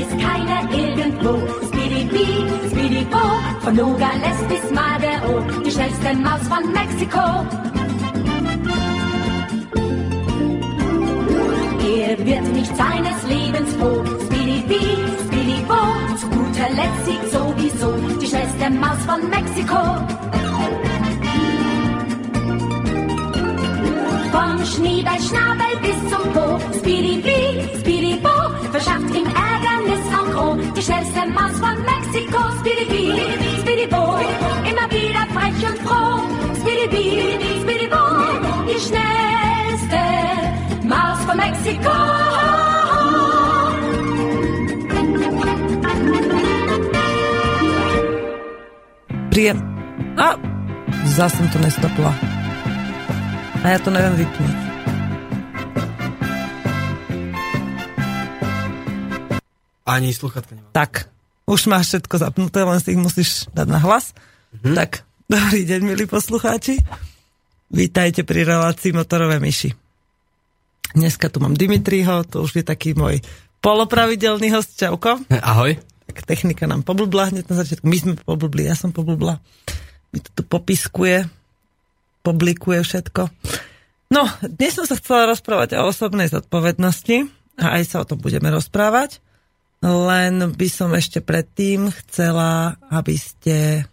ist keiner irgendwo. Speedy B, Speedy Bo, von Nogales bis Madero, die schnellste Maus von Mexiko. Er wird nicht seines Lebens froh. Speedy B, Speedy Bo, zu guter Letzt sieht sowieso die schnellste Maus von Mexiko. Vom Schneeball-Schnabel bis zum Po, Speedy B, Speedy Bo, verschafft ihm Ärgernis en gros. Die schnellste Maus von Mexiko, Speedy B, Speedy Bo, immer wieder frech und froh. Speedy B, Speedy Bo, die schnellste Maus von Mexiko. A zase som to nestopla. A ja to neviem vypnúť. Ani sluchátka nemám. Tak, už máš všetko zapnuté, len si ich musíš dať na hlas. Mhm. Tak, dobrý deň, milí poslucháči. Vítajte pri relácii Motorové myši. Dneska tu mám Dimitriho, to už je taký môj polopravidelný host. Čauko. Ahoj. Tak technika nám poblbla hneď na začiatku. My sme poblbli, ja som poblbla. Mi to tu popiskuje, publikuje všetko. No, dnes som sa chcela rozprávať o osobnej zodpovednosti a aj sa o tom budeme rozprávať. Len by som ešte predtým chcela, aby ste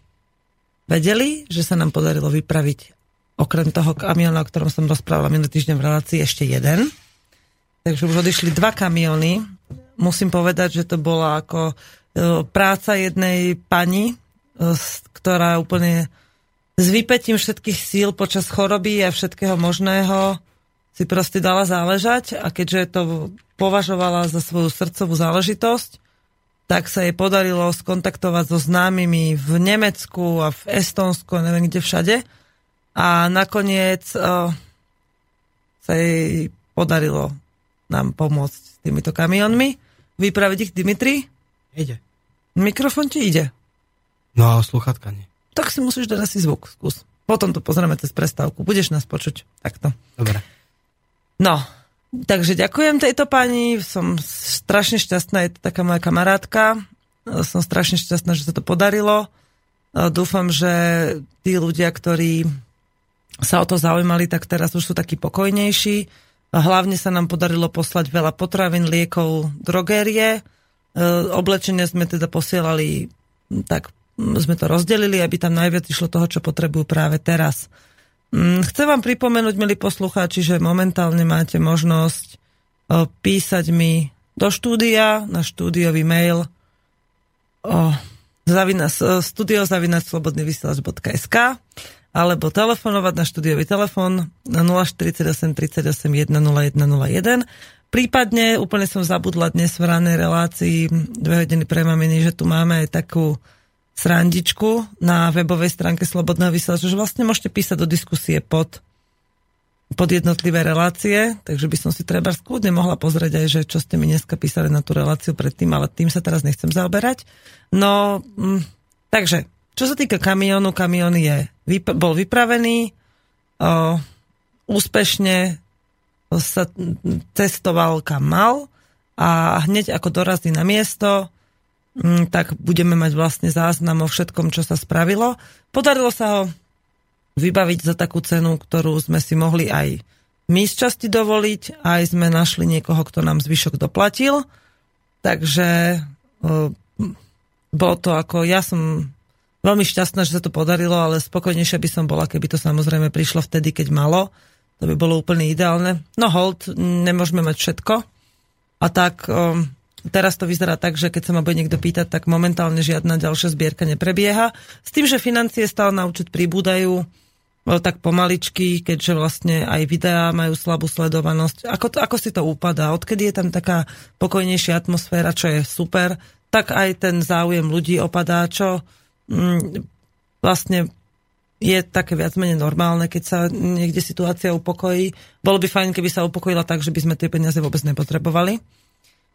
vedeli, že sa nám podarilo vypraviť okrem toho kamiona, o ktorom som rozprávala minulý týždeň v relácii, ešte jeden. Takže už odišli 2 kamiony. Musím povedať, že to bola ako práca jednej pani, ktorá úplne s vypätím všetkých síl počas choroby a všetkého možného si proste dala záležať, a keďže to považovala za svoju srdcovú záležitosť, tak sa jej podarilo skontaktovať so známymi v Nemecku a v Estonsku, neviem kde všade, a nakoniec sa jej podarilo nám pomôcť s týmito kamionmi vypraviť ich. Dimitri? Ide. Mikrofón ti ide? No a slúchadka nie. Tak si musíš dať asi zvuk, skús. Potom to pozrieme cez prestávku, budeš nás počuť. Takto. Dobre. No, takže ďakujem tejto pani, som strašne šťastná, je to taká moja kamarátka, som strašne šťastná, že sa to podarilo. Dúfam, že tí ľudia, ktorí sa o to zaujímali, tak teraz už sú takí pokojnejší. Hlavne sa nám podarilo poslať veľa potravín, liekov, drogérie. Oblečenie sme teda posielali, tak sme to rozdelili, aby tam najviac išlo toho, čo potrebujú práve teraz. Chcem vám pripomenúť, milí poslucháči, že momentálne máte možnosť písať mi do štúdia, na štúdiový mail studio@slobodnyvysielac.sk alebo telefonovať na štúdiový telefón 048 38 101 01. Prípadne, úplne som zabudla dnes v ranej relácii 2 hodiny pre maminy, že tu máme aj takú srandičku na webovej stránke Slobodného vysielača, že vlastne môžete písať do diskusie pod jednotlivé relácie, takže by som si treba skúdne mohla pozrieť aj, že čo ste mi dneska písali na tú reláciu predtým, ale tým sa teraz nechcem zaoberať. No, takže čo sa týka kamionu, kamión bol vypravený, úspešne sa testoval kam mal, a hneď ako dorazí na miesto, tak budeme mať vlastne záznam o všetkom, čo sa spravilo. Podarilo sa ho vybaviť za takú cenu, ktorú sme si mohli aj my z časti dovoliť, aj sme našli niekoho, kto nám zvyšok doplatil, takže bolo to ako, ja som veľmi šťastná, že sa to podarilo, ale spokojnejšia by som bola, keby to samozrejme prišlo vtedy, keď malo. To by bolo úplne ideálne. No hold, nemôžeme mať všetko. A tak teraz to vyzerá tak, že keď sa ma bude niekto pýtať, tak momentálne žiadna ďalšia zbierka neprebieha. S tým, že financie stále na účet pribúdajú, tak pomaličky, keďže vlastne aj videá majú slabú sledovanosť. Ako si to upadá? Odkedy je tam taká pokojnejšia atmosféra, čo je super, tak aj ten záujem ľudí opadá, čo vlastne je také viac menej normálne, keď sa niekde situácia upokojí. Bolo by fajn, keby sa upokojila tak, že by sme tie peniaze vôbec nepotrebovali.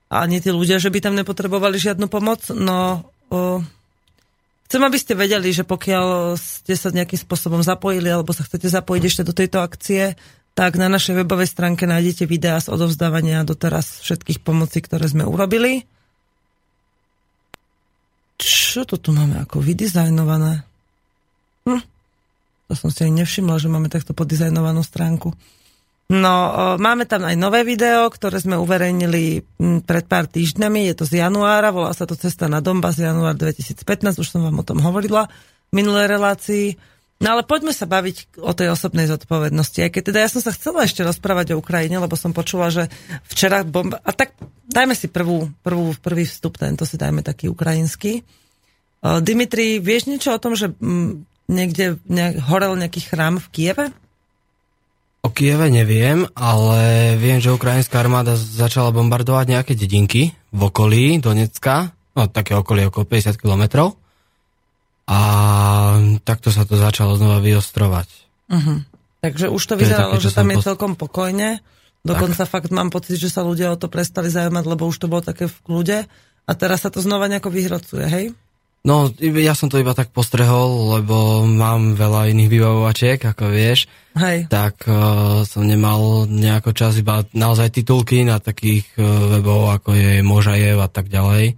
A nie tí ľudia, že by tam nepotrebovali žiadnu pomoc. No, chcem, aby ste vedeli, že pokiaľ ste sa nejakým spôsobom zapojili alebo sa chcete zapojiť ešte do tejto akcie, tak na našej webovej stránke nájdete videá z odovzdávania doteraz všetkých pomocí, ktoré sme urobili. Čo to tu máme ako vydizajnované? To som si ani nevšimla, že máme takto podizajnovanú stránku. No, máme tam aj nové video, ktoré sme uverejnili pred pár týždňami. Je to z januára, volá sa to Cesta na Donbas, január 2015, už som vám o tom hovorila v minulej relácii. No ale poďme sa baviť o tej osobnej zodpovednosti. Aj keď teda ja som sa chcela ešte rozprávať o Ukrajine, lebo som počula, že včera bomba... A tak dajme si prvý vstup, tento si dajme taký ukrajinský. Dimitri, vieš niečo o tom, že niekde horel nejaký chrám v Kieve? O Kieve neviem, ale viem, že ukrajinská armáda začala bombardovať nejaké dedinky v okolí Donecka, no také okolie okolo 50 kilometrov. A takto sa to začalo znova vyostrovať. Uh-huh. Takže už to vyzeralo, že tam je celkom pokojne. Dokonca tak. Fakt mám pocit, že sa ľudia o to prestali zaujímať, lebo už to bolo také v kľude. A teraz sa to znova nejako vyhrocuje, hej? No, ja som to iba tak postrehol, lebo mám veľa iných vybavovačiek, ako vieš. Hej. Tak som nemal nejako čas, iba naozaj titulky na takých webov, ako je Možajev a tak ďalej.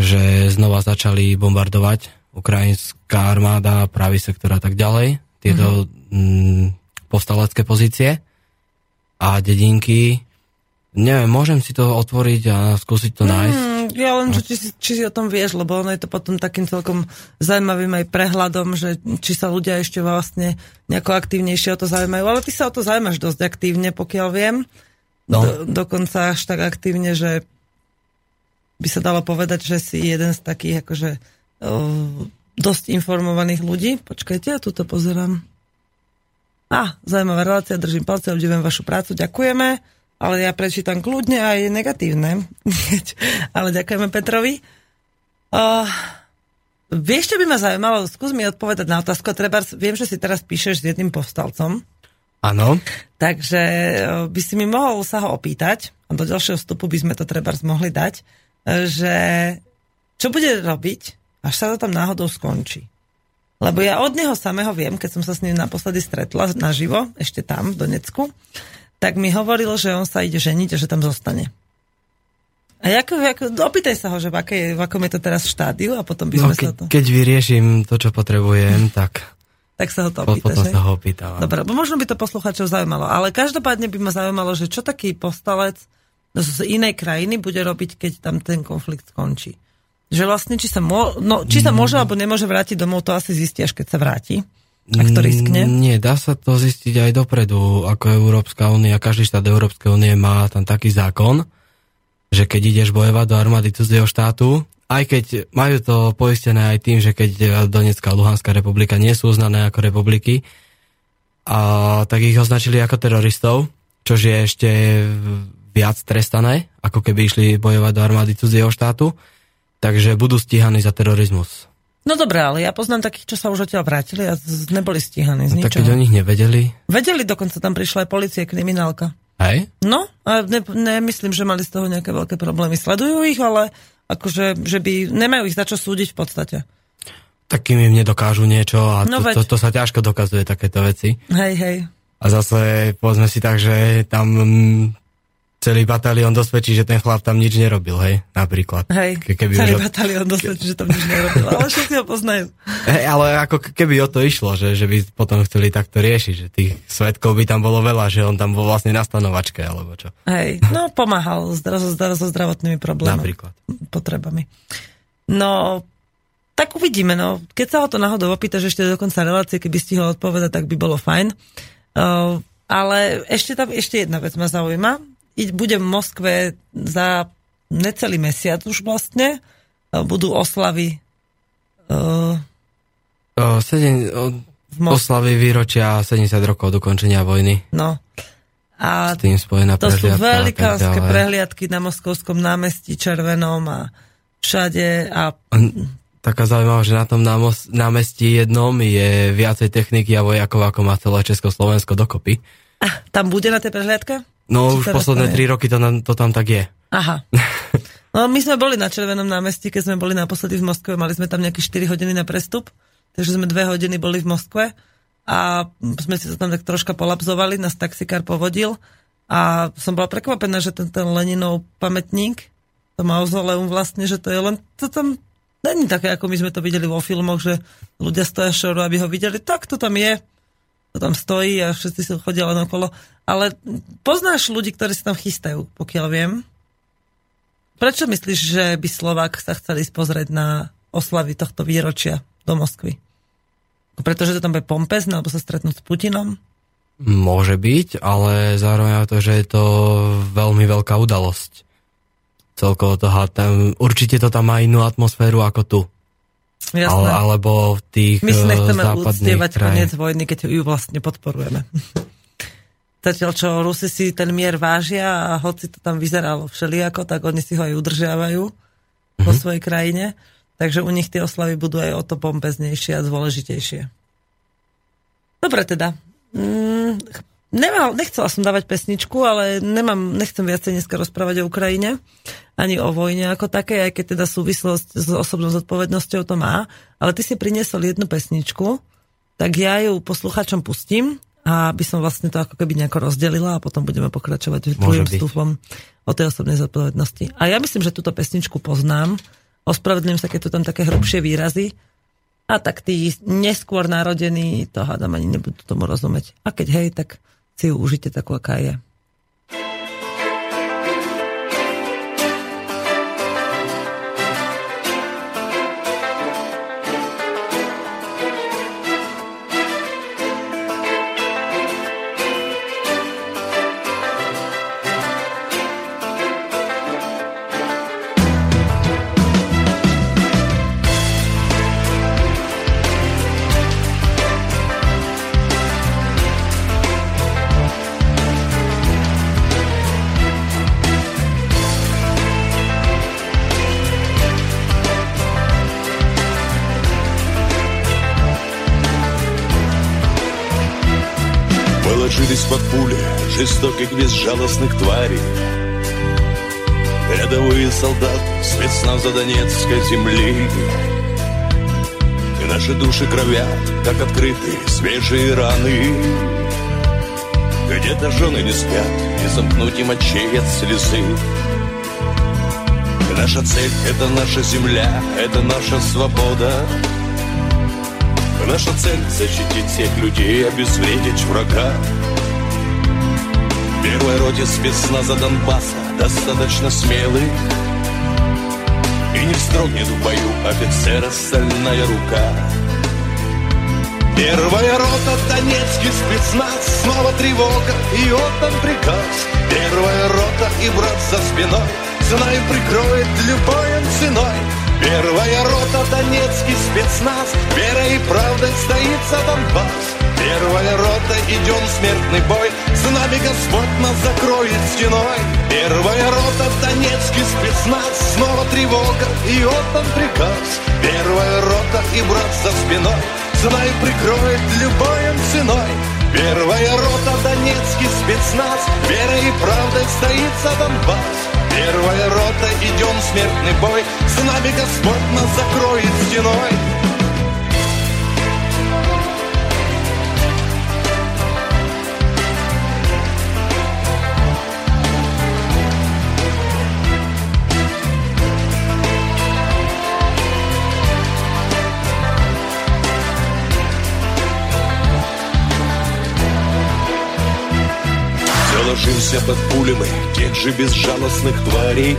Že znova začali bombardovať ukrajinská armáda, pravý sektor a tak ďalej, tieto povstalecké pozície a dedinky. Neviem, môžem si to otvoriť a skúsiť to nájsť. Ja len, že či si o tom vieš, lebo ono je to potom takým celkom zaujímavým aj prehľadom, že či sa ľudia ešte vlastne nejako aktívnejšie o to zaujímajú, ale ty sa o to zaujímaš dosť aktívne, pokiaľ viem. No. Dokonca až tak aktívne, že by sa dalo povedať, že si jeden z takých akože dosť informovaných ľudí. Počkajte, ja tu to pozerám. Zaujímavá relácia, držím palce, obdivujem vašu prácu, ďakujeme, ale ja prečítam kľudne aj negatívne. Ale ďakujeme Petrovi. Vieš, čo by ma zaujímalo? Skús mi odpovedať na otázku. Viem, že si teraz píšeš s jedným povstalcom. Áno. Takže by si mi mohol sa ho opýtať a do ďalšieho vstupu by sme to trebárs mohli dať, že čo bude robiť, až sa to tam náhodou skončí. Lebo ja od neho samého viem, keď som sa s ním naposledy stretla naživo, ešte tam, v Donecku, tak mi hovoril, že on sa ide ženiť a že tam zostane. A opýtaj sa ho, že v akom je to teraz štádiu a potom by sme sa to... Keď vyriešim to, čo potrebujem, tak sa ho to opýtaš. Potom sa ho opýtala. Dobre, bo možno by to poslucháčov zaujímalo, ale každopádne by ma zaujímalo, že čo taký povstalec z inej krajiny bude robiť, keď tam ten konflikt skončí. Že vlastne, či sa môže alebo nemôže vrátiť domov, to asi zistí, až keď sa vráti. Ak to riskne. Nie, dá sa to zistiť aj dopredu, ako Európska únia, každý štát Európskej únie má tam taký zákon, že keď ideš bojovať do armády cudzieho štátu, aj keď majú to poistené aj tým, že keď Donetská a Luhanská republika nie sú uznané ako republiky, tak ich označili ako teroristov, čo je ešte viac trestané, ako keby išli bojovať do armády cudzieho štátu. Takže budú stíhaní za terorizmus. No dobré, ale ja poznám takých, čo sa už odtiaľ vrátili a neboli stíhaní z ničoho. Tak keď o nich nevedeli? Vedeli, dokonca tam prišla aj policie, kriminálka. Hej? No, a nemyslím, že mali z toho nejaké veľké problémy. Sledujú ich, ale akože, že by nemajú ich za čo súdiť v podstate. Takým im nedokážu niečo a to sa ťažko dokazuje, takéto veci. Hej. A zase povedzme si tak, že tam... Celý batalión dosvedčí, že ten chlap tam nič nerobil, hej, napríklad. Hej, celý batalión dosvedčí, že tam nič nerobil, ale všetci ho poznajú. Hej, ale ako keby o to išlo, že by potom chceli takto riešiť, že tých svedkov by tam bolo veľa, že on tam bol vlastne na stanovačke, alebo čo. Hej, no pomáhal so zdravotnými problémami. Napríklad. Potrebami. No, tak uvidíme, no. Keď sa ho to náhodou opýtaš ešte do konca relácie, keby stihol odpovedať, tak by bolo fajn. Ale ešte jedna vec ma zaujíma. Budem v Moskve za necelý mesiac už vlastne. Budú oslavy oslavy výročia 70 rokov od ukončenia vojny. No. A s tým spojená to sú veľkánske prehliadky na Moskovskom námestí Červenom a všade. Taká zaujímavá, že na tom námestí jednom je viacej techniky a vojakov, ako má celé Československo dokopy. Tam bude na tej prehliadke? No už posledné 3 roky to tam tak je. Aha. No my sme boli na Červenom námestí, keď sme boli naposledy v Moskve, mali sme tam nejaké 4 hodiny na prestup, takže sme 2 hodiny boli v Moskve a sme si to tam tak troška polapzovali, nás taxikár povodil a som bola prekvapená, že ten Leninov pamätník, to mauzoleum vlastne, že to je len, to tam není také, ako my sme to videli vo filmoch, že ľudia stoja šoru, aby ho videli, tak to tam je, to tam stojí a všetci si chodia len okolo. Ale poznáš ľudí, ktorí sa tam chystajú, pokiaľ viem. Prečo myslíš, že by Slovák sa chcel ísť pozrieť na oslavy tohto výročia do Moskvy? Pretože to tam bude pompezné, alebo sa stretnúť s Putinom? Môže byť, ale zároveň to, že je to veľmi veľká udalosť. Celkovo toho tam, určite to tam má inú atmosféru ako tu. Jasné. Alebo v tých západných krajinách. My si nechceme uctievať koniec vojny, keď ju vlastne podporujeme. Zatiaľ, čo Rusi si ten mier vážia a hoci to tam vyzeralo všelijako, tak oni si ho aj udržiavajú vo svojej krajine. Takže u nich tie oslavy budú aj o to pompeznejšie a dôležitejšie. Dobre teda. Nechcela som dávať pesničku, ale nechcem viacej dneska rozprávať o Ukrajine, ani o vojne ako také, aj keď teda súvislosť s osobnou zodpovednosťou to má. Ale ty si priniesol jednu pesničku, tak ja ju posluchačom pustím a by som vlastne to ako keby nejako rozdelila a potom budeme pokračovať druhým vstupom o tej osobnej zodpovednosti. A ja myslím, že túto pesničku poznám. Ospravedlňujem sa, keď tu tam také hrubšie výrazy. A tak tí neskôr narodení, to hádam, ani nebudú tomu rozumieť. A keď hej, tak si ju užite takú, aká je. Под пули жестоких безжалостных тварей рядовые солдаты спецназа за Донецкой земли. И наши души кровят, как открытые свежие раны. Где-то жены не спят, не замкнуть им очей от слезы. И наша цель — это наша земля, это наша свобода. И наша цель — защитить всех людей, обезвредить врага. В первой роте спецназа Донбасса достаточно смелых. И не вздрогнет в бою офицера стальная рука. Первая рота, донецкий спецназ, снова тревога и отдан приказ. Первая рота и брат за спиной, знай, прикроет любой ценой. Первая рота, донецкий спецназ, верой и правдой стоит за Донбасс. Первая рота, идем в смертный бой, с нами Господь нас закроет стеной. Первая рота, донецкий спецназ, снова тревога и отдан приказ. Первая рота и брат за спиной, знай, прикроет любой ценой. Первая рота, донецкий спецназ, верой и правдой стоит за Донбасс. Первая рота, идем в смертный бой, с нами Господь нас закроет стеной. Ложимся под пулями тех же безжалостных тварей.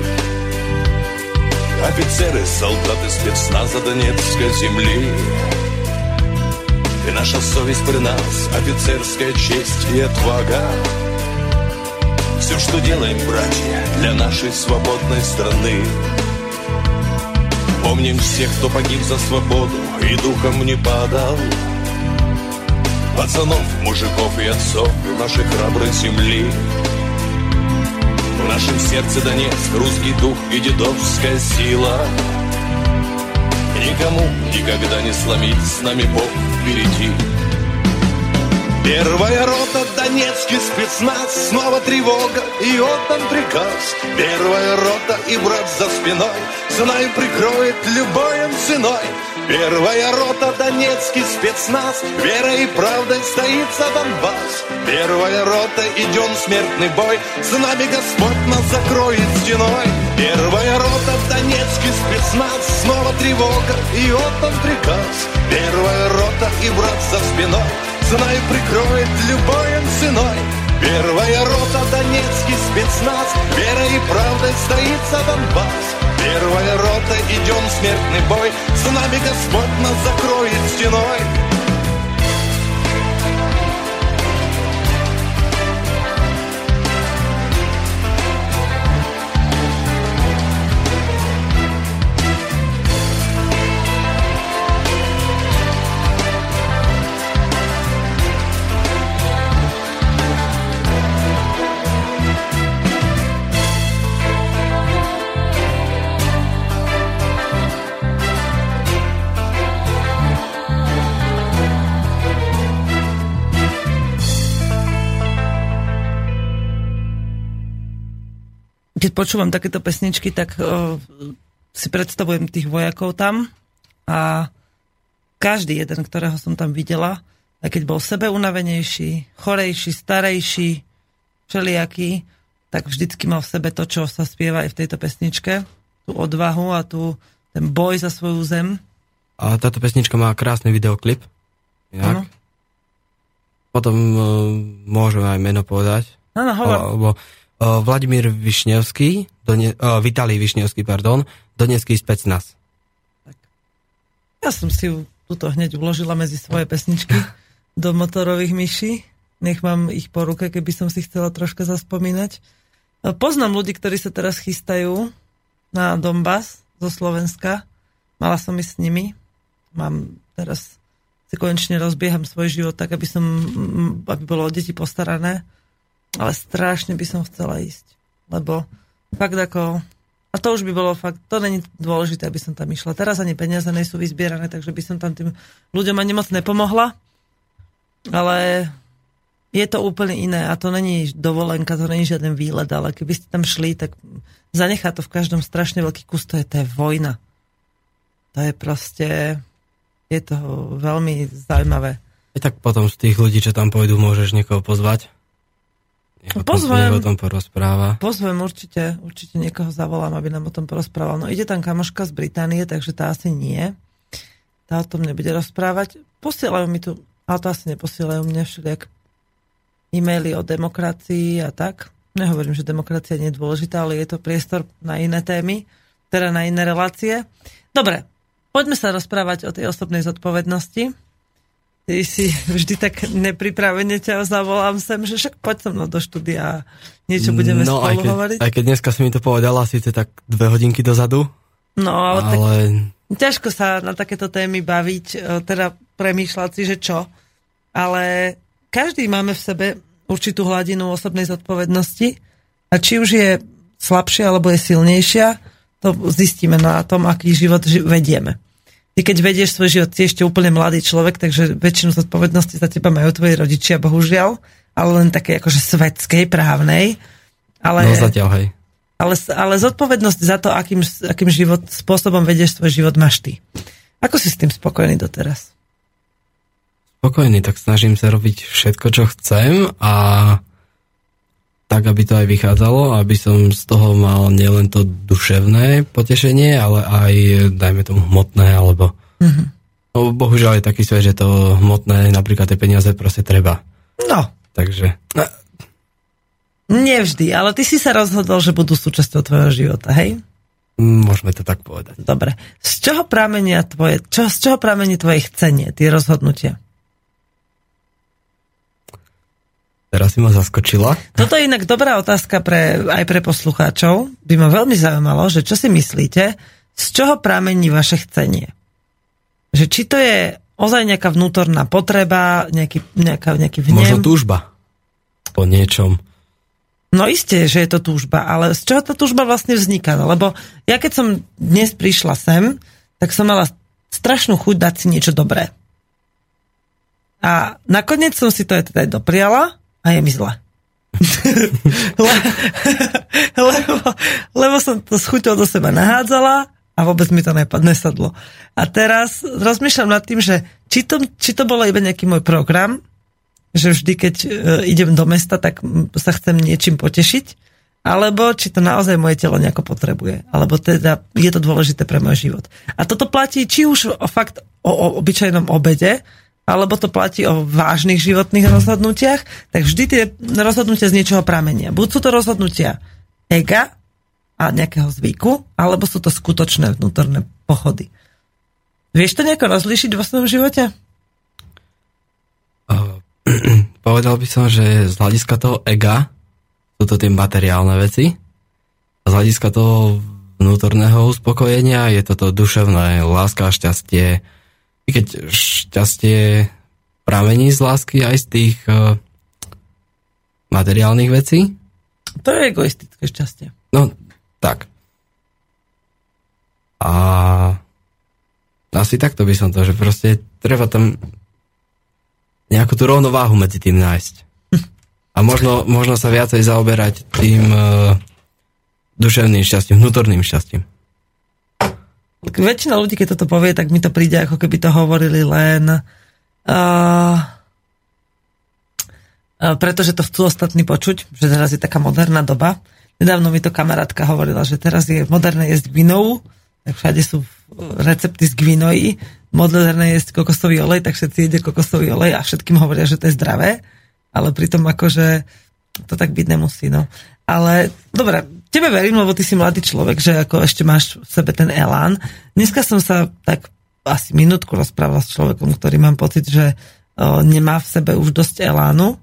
Офицеры, солдаты спецназа Донецкой земли. И наша совесть при нас, офицерская честь и отвага. Все, что делаем, братья, для нашей свободной страны. Помним всех, кто погиб за свободу и духом не падал. Пацанов, мужиков и отцов нашей храброй земли. В нашем сердце Донецк, русский дух и дедовская сила. Никому никогда не сломить, с нами Бог впереди. Первая рота, донецкий спецназ, снова тревога и отдан приказ. Первая рота и брат за спиной, знай, прикроет любой ценой. Первая рота, донецкий спецназ, верой и правдой стоит за Донбасс. Первая рота, идем в смертный бой, с нами Господь нас закроет стеной. Первая рота в Донецке, спецназ, снова тревога, и вот он приказ. Первая рота и брат за спиной, ценой прикроет любой ценой. Первая рота, Донецкий спецназ, верой и правдой стоит за Донбасс. Первая рота, идем в смертный бой, с нами Господь нас закроет стеной. Keď počúvam takéto pesničky, tak si predstavujem tých vojakov tam a každý jeden, ktorého som tam videla, aj keď bol sebeunavenejší, chorejší, starejší, všelijaký, tak vždycky mal v sebe to, čo sa spieva aj v tejto pesničke, tú odvahu a tú, ten boj za svoju zem. A táto pesnička má krásny videoklip. Ano. Potom môžeme aj meno povedať. Áno, hovor. Vladimír Višňovský, Vitalij Višňovský, pardon, Donetský specnaz. Tak. Ja som si túto hneď uložila medzi svoje pesničky do motorových myší. Nech mám ich po ruke, keby som si chcela troška zaspomínať. Poznám ľudí, ktorí sa teraz chystajú na Donbas zo Slovenska. Mala som ísť s nimi. Mám teraz, si konečne rozbieham svoj život tak, aby bolo o deti postarané. Ale strašne by som chcela ísť, lebo fakt ako, a to už by bolo fakt, to není dôležité, aby som tam išla. Teraz ani peniaze nejsú vyzbierané, takže by som tam tým ľuďom ani moc nepomohla, ale je to úplne iné a to není dovolenka, to není žiaden výlet, ale keby ste tam šli, tak zanechá to v každom strašne veľký kus, to je vojna. To je proste, je to veľmi zaujímavé. A tak potom z tých ľudí, čo tam pôjdu, môžeš niekoho pozvať? Pozvem, určite niekoho zavolám, aby nám o tom porozprával. No ide tam kamoška z Británie, takže tá asi nie. Tá o tom nebude rozprávať. Posielajú mi tu, ale to asi neposielajú mne všelijak e-maily o demokracii a tak. Nehovorím, že demokracia nie je dôležitá, ale je to priestor na iné témy, teda na iné relácie. Dobre, poďme sa rozprávať o tej osobnej zodpovednosti. Ty si vždy tak nepripravene ťa zavolám sem, že však poď so mnou do štúdia a niečo budeme spolu hovoriť. Aj keď dneska si mi to povedala, síce tak 2 hodinky dozadu. No, ale... tak ťažko sa na takéto témy baviť, teda premýšľať si, že čo. Ale každý máme v sebe určitú hladinu osobnej zodpovednosti a či už je slabšia alebo je silnejšia, to zistíme na tom, aký život vedieme. Ty keď vedieš svoj život, si ešte úplne mladý človek, takže väčšinu zodpovednosti za teba majú tvoji rodičia, bohužiaľ, ale len také akože svetskej, právnej. Ale, no zatiaľ, hej. Ale zodpovednosť za to, akým spôsobom vedieš svoj život, máš ty. Ako si s tým spokojný doteraz? Spokojný, tak snažím sa robiť všetko, čo chcem a tak, aby to aj vychádzalo, aby som z toho mal nielen to duševné potešenie, ale aj, dajme tomu, hmotné, alebo... Mm-hmm. No, bohužiaľ je taký svet, že to hmotné, napríklad tie peniaze, proste treba. No. Takže... Nevždy, ale ty si sa rozhodol, že budú súčasťou tvojho života, hej? Môžeme to tak povedať. Dobre. Z čoho pramení tvoje chcenie, tie rozhodnutia? Teraz si ma zaskočila. Toto je inak dobrá otázka aj pre poslucháčov. By ma veľmi zaujímalo, že čo si myslíte, z čoho pramení vaše chcenie? Že či to je ozaj nejaká vnútorná potreba, nejaký vnem? Možno túžba po niečom. No isté, že je to túžba, ale z čoho tá túžba vlastne vzniká? Lebo ja keď som dnes prišla sem, tak som mala strašnú chuť dať si niečo dobré. A nakoniec som si to aj teda dopriala, a je mi zle. lebo som to s chuťou do seba nahádzala a vôbec mi to nesadlo. A teraz rozmýšľam nad tým, že či to bolo iba nejaký môj program, že vždy, keď idem do mesta, tak sa chcem niečím potešiť, alebo či to naozaj moje telo nejako potrebuje, alebo teda je to dôležité pre môj život. A toto platí či už fakt o obyčajnom obede, alebo to platí o vážnych životných rozhodnutiach, tak vždy tie rozhodnutia z niečoho pramenia. Buď sú to rozhodnutia ega a nejakého zvyku, alebo sú to skutočné vnútorné pochody. Vieš to nejako rozlíšiť vo svojom živote? Povedal by som, že z hľadiska toho ega sú to tie materiálne veci. A z hľadiska toho vnútorného uspokojenia je toto duševné, láska a šťastie. I keď šťastie pramení z lásky aj z tých materiálnych vecí. To je egoistické šťastie. No, tak. A asi takto by som to, že proste treba tam nejakú tú rovnováhu medzi tým nájsť. A možno sa viacej zaoberať tým duševným šťastím, vnútorným šťastím. Väčšina ľudí, keď toto povie, tak mi to príde, ako keby to hovorili len pretože to chcú ostatní počuť, že teraz je taká moderná doba. Nedávno mi to kamarátka hovorila, že teraz je moderné jesť vinou, tak všade sú recepty z gvinoji, moderné jesť kokosový olej, tak všetci jedia kokosový olej a všetkým hovoria, že to je zdravé. Ale pritom akože to tak byť nemusí, no. Ale dobre, tebe verím, lebo ty si mladý človek, že ako ešte máš v sebe ten elán. Dneska som sa tak asi minútku rozprávala s človekom, ktorý mám pocit, že nemá v sebe už dosť elánu,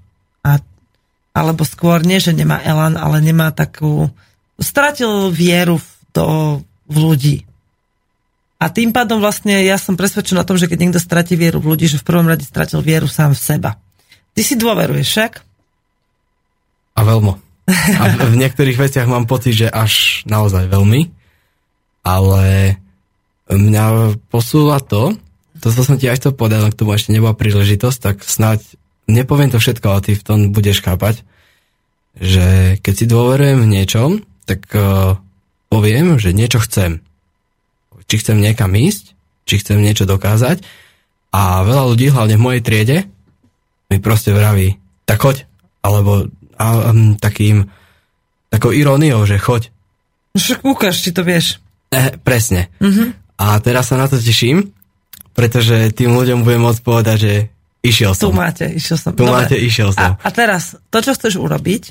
alebo skôr nie, že nemá elán, ale nemá takú... Stratil vieru v ľudí. A tým pádom vlastne ja som presvedčená o tom, že keď niekto stratí vieru v ľudí, že v prvom rade stratil vieru sám v seba. Ty si dôveruješ, však? A veľmi. A v niektorých veciach mám pocit, že až naozaj veľmi. Ale mňa posúva to som ti aj to povedal, k tomu ešte nebola príležitosť, tak snáď nepoviem to všetko, ale ty v tom budeš chápať, že keď si dôverujem v niečom, tak poviem, že niečo chcem. Či chcem niekam ísť, či chcem niečo dokázať. A veľa ľudí, hlavne v mojej triede, mi proste vraví, tak choď, alebo takou iróniou, že choď. Však ukáž, či to vieš. Presne. Uh-huh. A teraz sa na to teším, pretože tým ľuďom budem môcť povedať, že išiel som. A teraz, to, čo chceš urobiť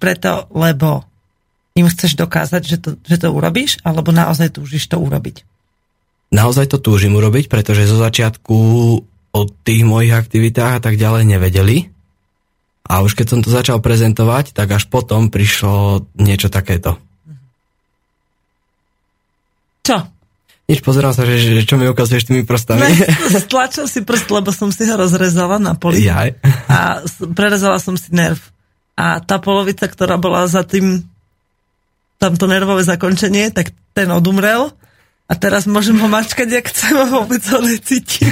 preto, lebo im chceš dokázať, že to urobíš, alebo naozaj túžiš to urobiť? Naozaj to túžim urobiť, pretože zo začiatku o tých mojich aktivitách a tak ďalej nevedeli. A už keď som to začal prezentovať, tak až potom prišlo niečo takéto. Čo? Nič, pozerám sa, že čo mi ukazuješ tými prstami. Stlačil si prst, lebo som si ho rozrezala na poli. Jaj. A prerezala som si nerv. A tá polovica, ktorá bola za tým tamto nervové zakončenie, tak ten odumrel. A teraz môžem ho mačkať, jak chcem, a vôbec ho necítim.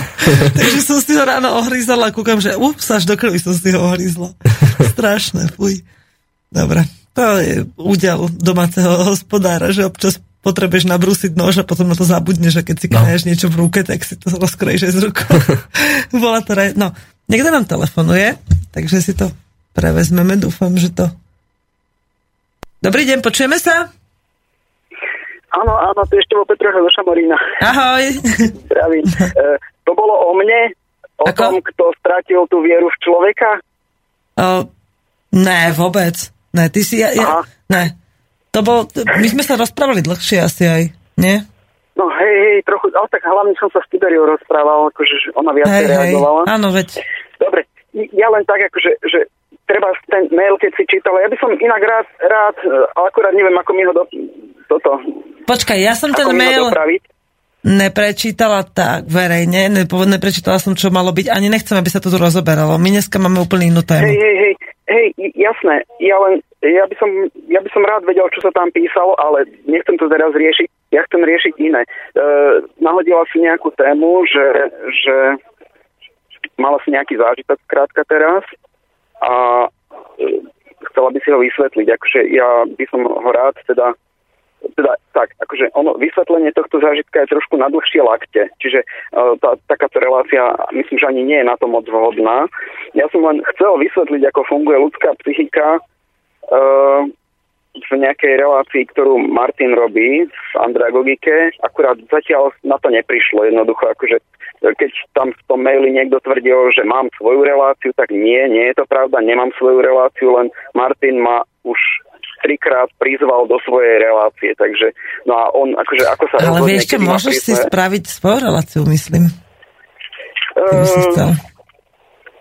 Takže som si ho ráno ohryzala a kúkam, že až do krvi som si ho ohryzla. Strašné, fuj. Dobre, to je údel domáceho hospodára, že občas potrebuješ nabrúsiť nož a potom na to zabudneš, že keď si krájaš niečo v ruke, tak si to rozkrojíš aj z rukou. Bola to raj... No, niekto nám telefonuje, takže si to prevezmeme, dúfam, že to... Dobrý deň, počujeme sa? Áno, to ešte vo Petroša zo Šamorína. Ahoj. Zdravím. To bolo o mne? O Ako? Tom, kto stratil tú vieru v človeka? Ne, vôbec. Ne, ty si... Ja ne. To bolo... My sme sa rozprávali dlhšie asi aj, nie? No hej, trochu, ale tak hlavne som sa s Tiberiou rozprával, akože ona viac reagovala. Áno, veď. Dobre, ja len tak, akože... Že treba ten mail, keď si čítal. Ja by som inak rád, ale akurát neviem, ako mi ho toto... Počkaj, ja som ten mail neprečítala tak verejne, neprečítala som, čo malo byť, ani nechcem, aby sa to tu rozoberalo. My dneska máme úplne inú tému. Hej, jasné. Ja by som rád vedel, čo sa tam písalo, ale nechcem to teraz riešiť. Ja chcem riešiť iné. Nahodila si nejakú tému, že mala si nejaký zážitok, krátka teraz, a chcela by si ho vysvetliť. Akože ja by som ho rád, teda tak, akože ono, vysvetlenie tohto zážitka je trošku na dlhšie lakte. Čiže takáto relácia, myslím, že ani nie je na to moc vhodná. Ja som len chcel vysvetliť, ako funguje ľudská psychika v nejakej relácii, ktorú Martin robí v andragogike, akurát zatiaľ na to neprišlo jednoducho, akože keď tam v tom maili niekto tvrdil, že mám svoju reláciu, tak nie je to pravda, nemám svoju reláciu, len Martin ma už 3-krát prizval do svojej relácie, takže, no a on, akože, ako sa... Ale vy ešte môžeš si spraviť svoju reláciu, myslím.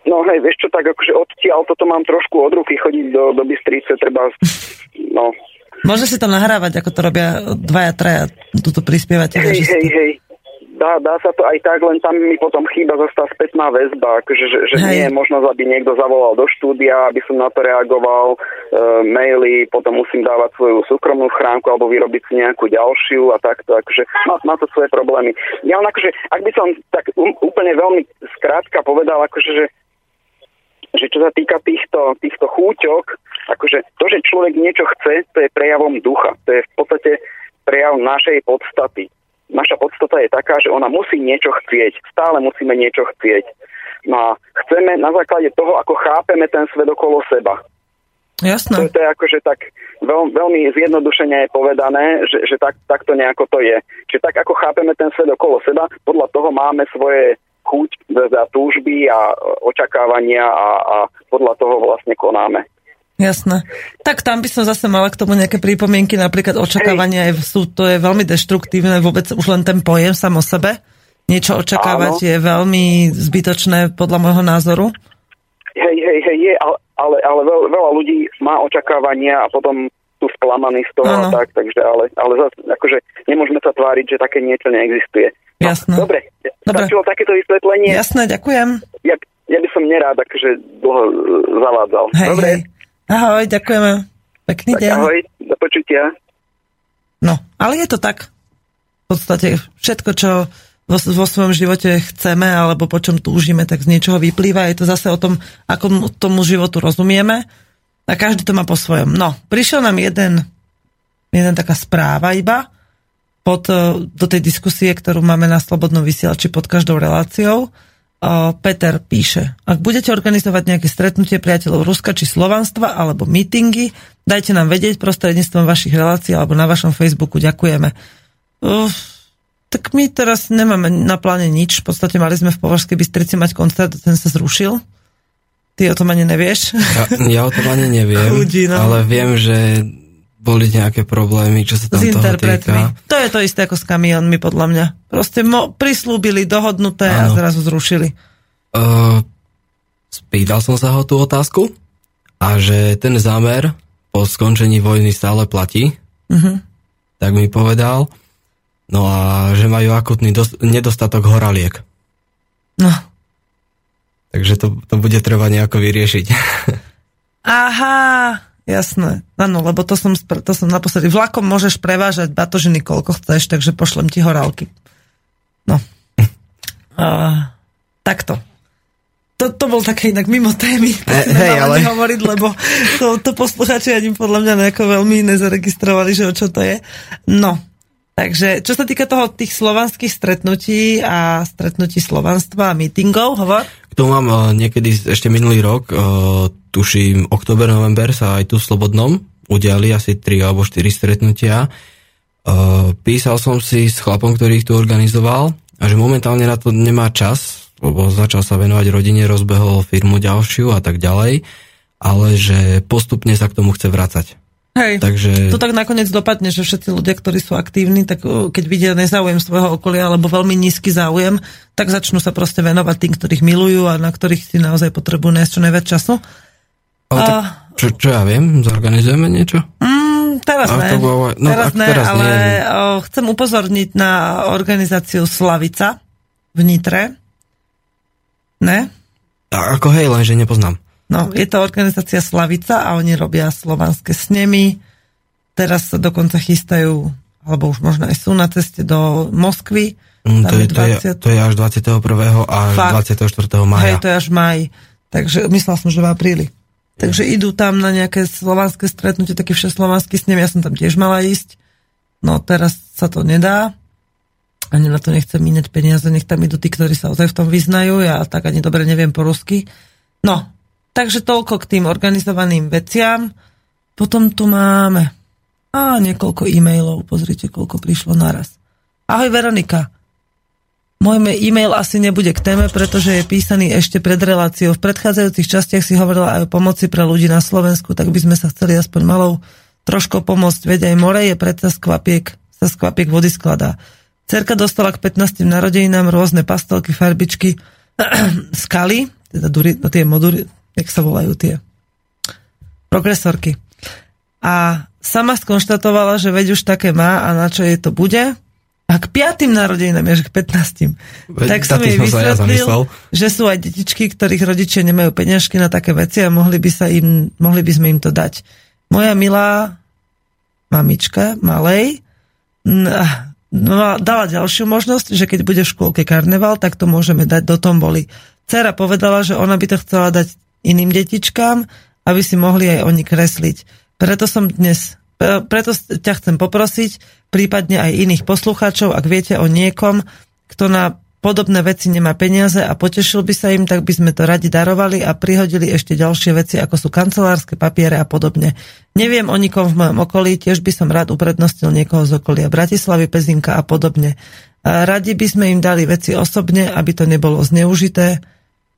No hej, vieš čo, tak akože odtiaľ toto mám trošku od ruky chodiť do Bystrice, treba, no... Môžeš si to nahrávať, ako to robia 2-3 túto prispievateľa. Hej. Dá sa to aj tak, len tam mi potom chýba zase tá spätná väzba, akože, že nie je možnosť, aby niekto zavolal do štúdia, aby som na to reagoval, maily, potom musím dávať svoju súkromnú schránku alebo vyrobiť si nejakú ďalšiu a takto, akože má to svoje problémy. Ja len akože, ak by som tak úplne veľmi skrátka povedal, akože, že čo sa týka týchto chúťok, akože to, že človek niečo chce, to je prejavom ducha, to je v podstate prejav našej podstaty. Naša podstata je taká, že ona musí niečo chcieť. Stále musíme niečo chcieť. No a chceme na základe toho, ako chápeme ten svet okolo seba. Jasné. To je akože tak veľmi zjednodušene je povedané, že takto nejako to je. Čiže tak, ako chápeme ten svet okolo seba, podľa toho máme svoje chuť za túžby a očakávania a podľa toho vlastne konáme. Jasné. Tak tam by som zase mala k tomu nejaké prípomienky, napríklad očakávania sú, to je veľmi deštruktívne, vôbec už len ten pojem sám o sebe. Niečo očakávať je veľmi zbytočné podľa môjho názoru. Hej, je, ale veľa ľudí má očakávania a potom sú sklamaní z toho a tak, takže ale zase, akože nemôžeme sa tváriť, že také niečo neexistuje. No, jasné. Dobre. Stačilo takéto vysvetlenie. Jasné, ďakujem. Ja by som nerád, akože dlho zavádzal. Dobre. Ahoj, ďakujeme. Pekný deň. Ahoj, do počutia. No, ale je to tak. V podstate všetko, čo vo svojom živote chceme, alebo po čom túžime, tak z niečoho vyplýva. Je to zase o tom, ako tomu životu rozumieme. A každý to má po svojom. No, prišiel nám jeden taká správa iba do tej diskusie, ktorú máme na Slobodnom vysielači pod každou reláciou. Peter píše, ak budete organizovať nejaké stretnutie priateľov Ruska či Slovanstva alebo meetingy, dajte nám vedieť prostredníctvom vašich relácií alebo na vašom Facebooku. Ďakujeme. Tak my teraz nemáme na pláne nič. V podstate mali sme v Považskej Bystrici mať koncert, ten sa zrušil. Ty o tom ani nevieš? Ja o tom ani neviem, ale viem, že boli nejaké problémy, čo sa tam toho týka. To je to isté ako s kamiónmi, podľa mňa. Proste prislúbili dohodnuté a zrazu zrušili. Spýtal som sa ho tú otázku a že ten zámer po skončení vojny stále platí, tak mi povedal, no a že majú akutný nedostatok horaliek. No. Takže to bude treba nejako vyriešiť. Aha. Jasné, áno, lebo to som naposledy. Vlakom môžeš prevážať batožiny koľko chceš, takže pošlem ti horálky. No. Takto. To bol také inak mimo témy. To hovoriť, lebo to poslucháči ani podľa mňa nejako veľmi nezaregistrovali, že o čo to je. No, takže čo sa týka toho tých slovanských stretnutí a stretnutí slovanstva a meetingov, hovor? K tomu mám niekedy ešte minulý rok tuším, október, november sa aj tu v Slobodnom udiali asi 3 alebo 4 stretnutia. Písal som si s chlapom, ktorý ich tu organizoval, a že momentálne na to nemá čas, lebo začal sa venovať rodine, rozbehol firmu ďalšiu a tak ďalej, ale že postupne sa k tomu chce vracať. Hej, takže... to tak nakoniec dopadne, že všetci ľudia, ktorí sú aktívni, tak keď vidia nezáujem svojho okolia alebo veľmi nízky záujem, tak začnú sa proste venovať tým, ktorých milujú a na ktorých si naozaj potrebujú nájsť čo najviac času. Tak, čo ja viem, zorganizujeme niečo? Teraz ne, ale chcem upozorniť na organizáciu Slavica v Nitre. Ne? Ako hej, lenže nepoznám. No, je to organizácia Slavica a oni robia slovanské snemy. Teraz sa dokonca chystajú, alebo už možno aj sú na ceste do Moskvy. To je až 21. až 24. mája. Hej, to je až maj. Takže myslel som, že v apríli. Takže idú tam na nejaké slovanské stretnutie, taký všeslovanský snem. Ja som tam tiež mala ísť. No, teraz sa to nedá. Ani na to nechcem míňať peniaze. Nech tam idú tí, ktorí sa ozaj v tom vyznajú. Ja tak ani dobre neviem po rusky. No, takže toľko k tým organizovaným veciam. Potom tu máme A niekoľko e-mailov, pozrite, koľko prišlo naraz. Ahoj Veronika, môj e-mail asi nebude k téme, pretože je písaný ešte pred reláciou. V predchádzajúcich častiach si hovorila aj o pomoci pre ľudí na Slovensku, tak by sme sa chceli aspoň malou trošku pomôcť, veď aj more je predsa skvapiek vody skladá. Cerka dostala k 15. narodeninám rôzne pastelky, farbičky, skaly, teda tie modury, jak sa volajú tie progresorky. A sama skonštatovala, že veď už také má a na čo jej to bude. A k 5. narodeninám, až k 15. Tak som jej vysvetlil, že sú aj detičky, ktorých rodičia nemajú peňažky na také veci a mohli by sme im to dať. Moja milá mamička, malej, dala ďalšiu možnosť, že keď bude v škôlke karneval, tak to môžeme dať do tomboli. Dcera povedala, že ona by to chcela dať iným detičkám, aby si mohli aj oni kresliť. Preto ťa chcem poprosiť, prípadne aj iných poslucháčov, ak viete o niekom, kto na podobné veci nemá peniaze a potešil by sa im, tak by sme to radi darovali a prihodili ešte ďalšie veci, ako sú kancelárske papiere a podobne. Neviem o nikom v mojom okolí, tiež by som rád uprednostnil niekoho z okolia Bratislavy, Pezinka a podobne. A radi by sme im dali veci osobne, aby to nebolo zneužité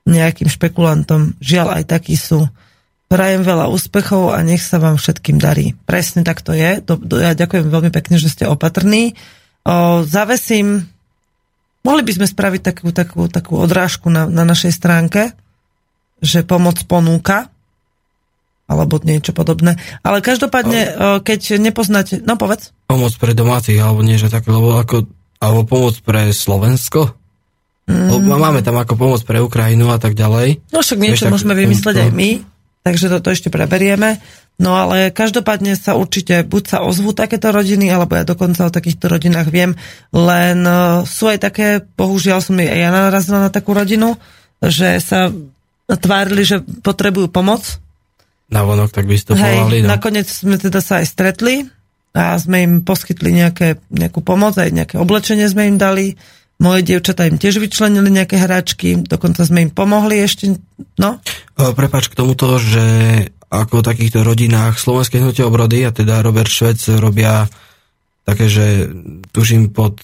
nejakým špekulantom. Žiaľ, aj takí sú. Prajem veľa úspechov a nech sa vám všetkým darí. Presne tak to je. Ja ďakujem veľmi pekne, že ste opatrní. Zavesím. Mohli by sme spraviť takú odrážku na našej stránke, že pomoc ponúka alebo niečo podobné. Ale každopádne, keď nepoznáte... No, povedz. Pomoc pre domácich alebo niečo také, alebo pomoc pre Slovensko. Máme tam ako pomoc pre Ukrajinu a tak ďalej. No však niečo môžeme vymysleť aj my, takže toto ešte preberieme. No ale každopádne sa určite buď sa ozvú takéto rodiny, alebo ja dokonca o takýchto rodinách viem, len sú aj také, bohužiaľ som aj ja narazila na takú rodinu, že sa tvárili, že potrebujú pomoc. Navonok tak vystupovali. Hej, no. Nakoniec sme teda sa aj stretli a sme im poskytli nejakú pomoc, aj nejaké oblečenie sme im dali. Moje dievčatá im tiež vyčlenili nejaké hračky, dokonca sme im pomohli ešte, no. Prepáč k tomuto, že ako v takýchto rodinách Slovenské hnutie obrody a teda Robert Švec robia také, že tuším pod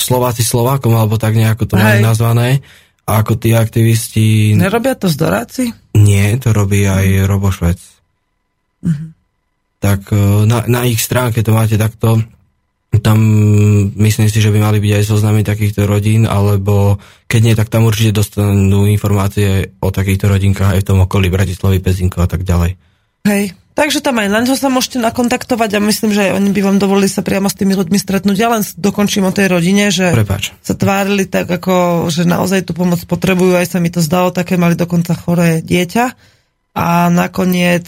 Slováci Slovákom, alebo tak nejako to majú nazvané. A ako tí aktivisti... Nerobia to zdoráci? Nie, to robí aj Robo Švec. Mhm. Tak na ich stránke to máte takto. Tam myslím si, že by mali byť aj zoznamy takýchto rodín, alebo keď nie, tak tam určite dostanú informácie o takýchto rodinkách aj v tom okolí Bratislavy, Pezinko a tak ďalej. Hej, takže tam aj na ňo sa môžete nakontaktovať a myslím, že oni by vám dovolili sa priamo s tými ľuďmi stretnúť. Ja len dokončím o tej rodine, že sa tvárili tak, ako že naozaj tú pomoc potrebujú, aj sa mi to zdalo, také mali dokonca choré dieťa a nakoniec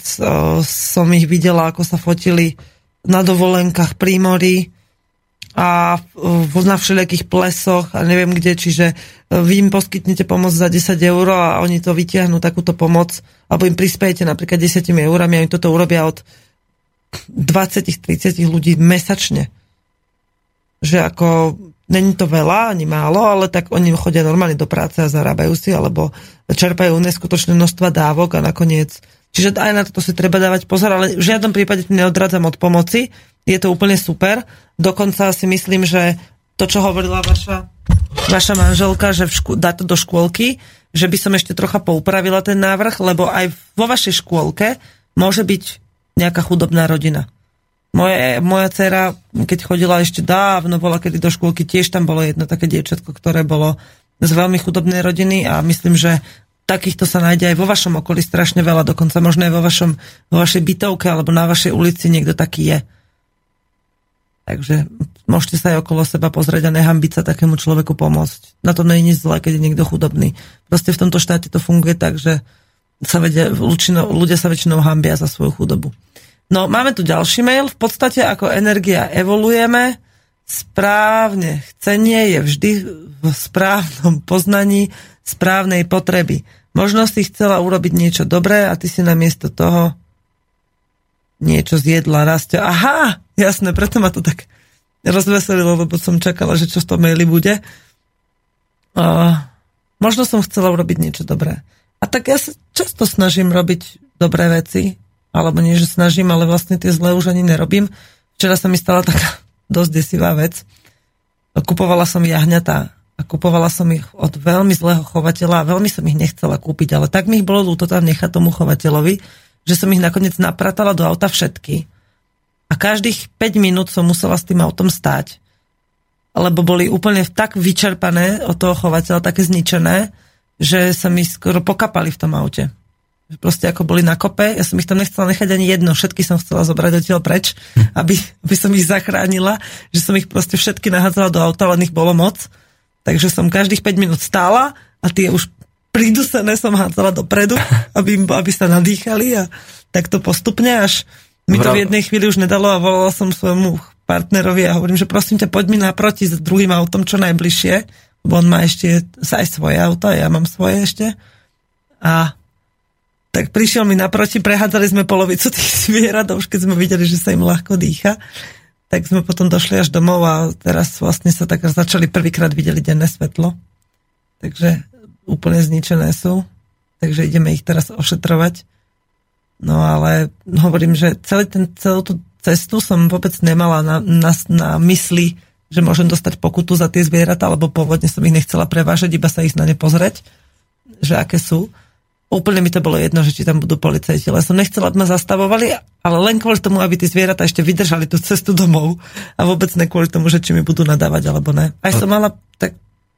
som ich videla, ako sa fotili na dovolenkách pri mori a na všelijakých plesoch a neviem kde, čiže vy im poskytnete pomoc za 10 € a oni to vytiahnú takúto pomoc, alebo im prispiejete napríklad 10 € a oni toto urobia od 20-30 ľudí mesačne. Že ako, není to veľa, ani málo, ale tak oni chodia normálne do práce a zarábajú si, alebo čerpajú neskutočné množstva dávok a nakoniec. Čiže aj na toto si treba dávať pozor, ale v žiadnom prípade neodradzam od pomoci, je to úplne super. Dokonca si myslím, že to, čo hovorila vaša manželka, že dá to do škôlky, že by som ešte trocha poupravila ten návrh, lebo aj vo vašej škôlke môže byť nejaká chudobná rodina. Moja dcera, keď chodila ešte dávno, bola kedy do škôlky, tiež tam bolo jedno také dievčatko, ktoré bolo z veľmi chudobnej rodiny a myslím, že takýchto sa nájde aj vo vašom okolí strašne veľa, dokonca možno aj vo vašej bytovke alebo na vašej ulici niekto taký je. Takže môžete sa aj okolo seba pozrieť a nehambiť sa takému človeku pomôcť. Na to nie je nič zlé, keď je niekto chudobný. Proste v tomto štáte to funguje tak, že ľudia sa väčšinou hambia za svoju chudobu. No, máme tu ďalší mail. V podstate, ako energia evolujeme, správne chcenie je vždy v správnom poznaní správnej potreby. Možno si chcela urobiť niečo dobré a ty si namiesto toho niečo zjedla, Rastia. Aha, jasné, preto ma to tak rozveselilo, lebo som čakala, že čo v tom maili bude. Možno som chcela urobiť niečo dobré. A tak ja sa často snažím robiť dobré veci. alebo nie, že snažím, ale vlastne tie zlé už ani nerobím. Včera sa mi stala taká dosť desivá vec. Kupovala som jahňatá a kupovala som ich od veľmi zlého chovateľa a veľmi som ich nechcela kúpiť, ale tak mi ich bolo ľúto tam nechať tomu chovateľovi, že som ich nakoniec napratala do auta všetky. A každých 5 minút som musela s tým autom stáť, lebo boli úplne tak vyčerpané od toho chovateľa, také zničené, že sa mi skoro pokapali v tom aute. Proste ako boli na kope, ja som ich tam nechcela nechať ani jedno, všetky som chcela zobrať odtiaľ preč, aby som ich zachránila, že som ich proste všetky nahádzala do auta, len ich bolo moc. Takže som každých 5 minút stála a tie už pridusené som hádzala dopredu, aby sa nadýchali a takto postupne, až mi to v jednej chvíli už nedalo a volala som svojmu partnerovi a hovorím, že prosím ťa, poď mi naproti s druhým autom čo najbližšie, lebo on má ešte aj svoje auto, ja mám svoje ešte. A tak prišiel mi naproti, prehádzali sme polovicu tých zvierat, už keď sme videli, že sa im ľahko dýcha, tak sme potom došli až domov a teraz vlastne sa tak začali prvýkrát videli denné svetlo. Takže úplne zničené sú, takže ideme ich teraz ošetrovať. No ale hovorím, že celú tú cestu som vôbec nemala na mysli, že môžem dostať pokutu za tie zvieratá, lebo pôvodne som ich nechcela prevážať, iba sa ich na ne pozrieť, že aké sú. Úplne mi to bolo jedno, že či tam budú policajti, len som nechcela, aby ma zastavovali, ale len kvôli tomu, aby tie zvieratá ešte vydržali tú cestu domov a vôbec ne kvôli tomu, že či mi budú nadávať alebo ne. Aj som mala tak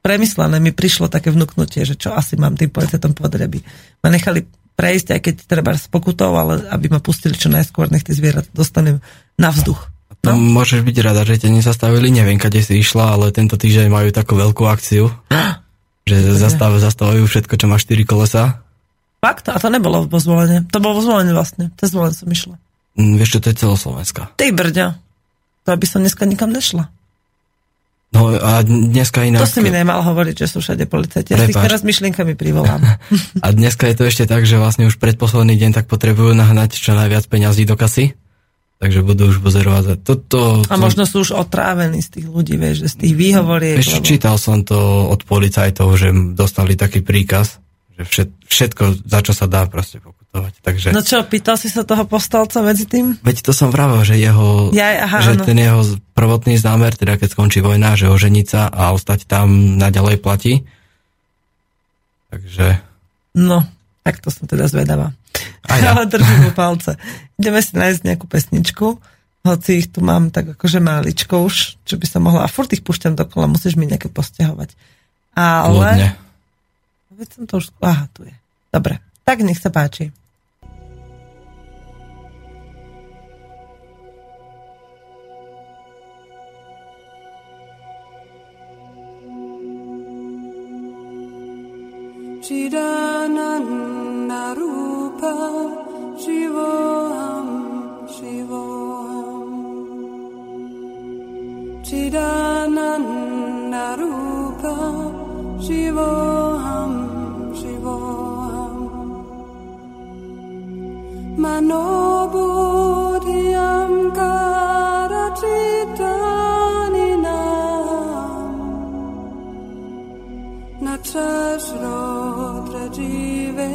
premyslené, mi prišlo také vnuknutie, že čo asi mám tým policajtom povedať, aby ma nechali prejsť, aj keď treba s pokutou, ale aby ma pustili čo najskôr, nech tie zvieratá dostanem na vzduch. No, môžeš byť rada, že ťa nezastavili, neviem, kade si išla, ale tento týždeň majú takú veľkú akciu, že zastavujú všetko, čo má 4 kolesa. Fakt? A to nebolo vo Zvolene. To bolo vo Zvolene vlastne. Cez Zvolen som išla. Vieš čo, to je celoslovenská. Ty brďa. To aby som dneska nikam nešla. No a dneska inak... To si mi nemal hovoriť, že sú všade policajti. Ja si teraz myšlienkami privolám. A dneska je to ešte tak, že vlastne už predposledný deň tak potrebujú nahnať čo najviac peňazí do kasy. Takže budú už pozorovať toto. A možno sú už otrávení z tých ľudí, vieš, z tých výhovoriek. Vieš, čítal som to od policajtov, že dostali taký príkaz, že všetko, za čo sa dá proste pokutovať. Takže... No čo, pýtal si sa toho postavca medzi tým? Veď to som vravel, že jeho, ten jeho prvotný zámer, teda keď skončí vojna, že oženiť sa a ostať tam naďalej platí. Takže... No, tak to som teda zvedavá. Ja. Ale držím mu palce. Ideme si nájsť nejakú pesničku, hoci ich tu mám tak akože máličko už, čo by som mohla, a furt ich púšťam dokola, musíš mi nejaké postihovať. Ale... Veď som to už... Aha, tu je. Dobre, tak nech sa páči. Chidananda rupa Shivoham Shivoham Chidananda rupa Shivoham Shivoham Manobodhyam Karachitaninaam Nachasrodhrajive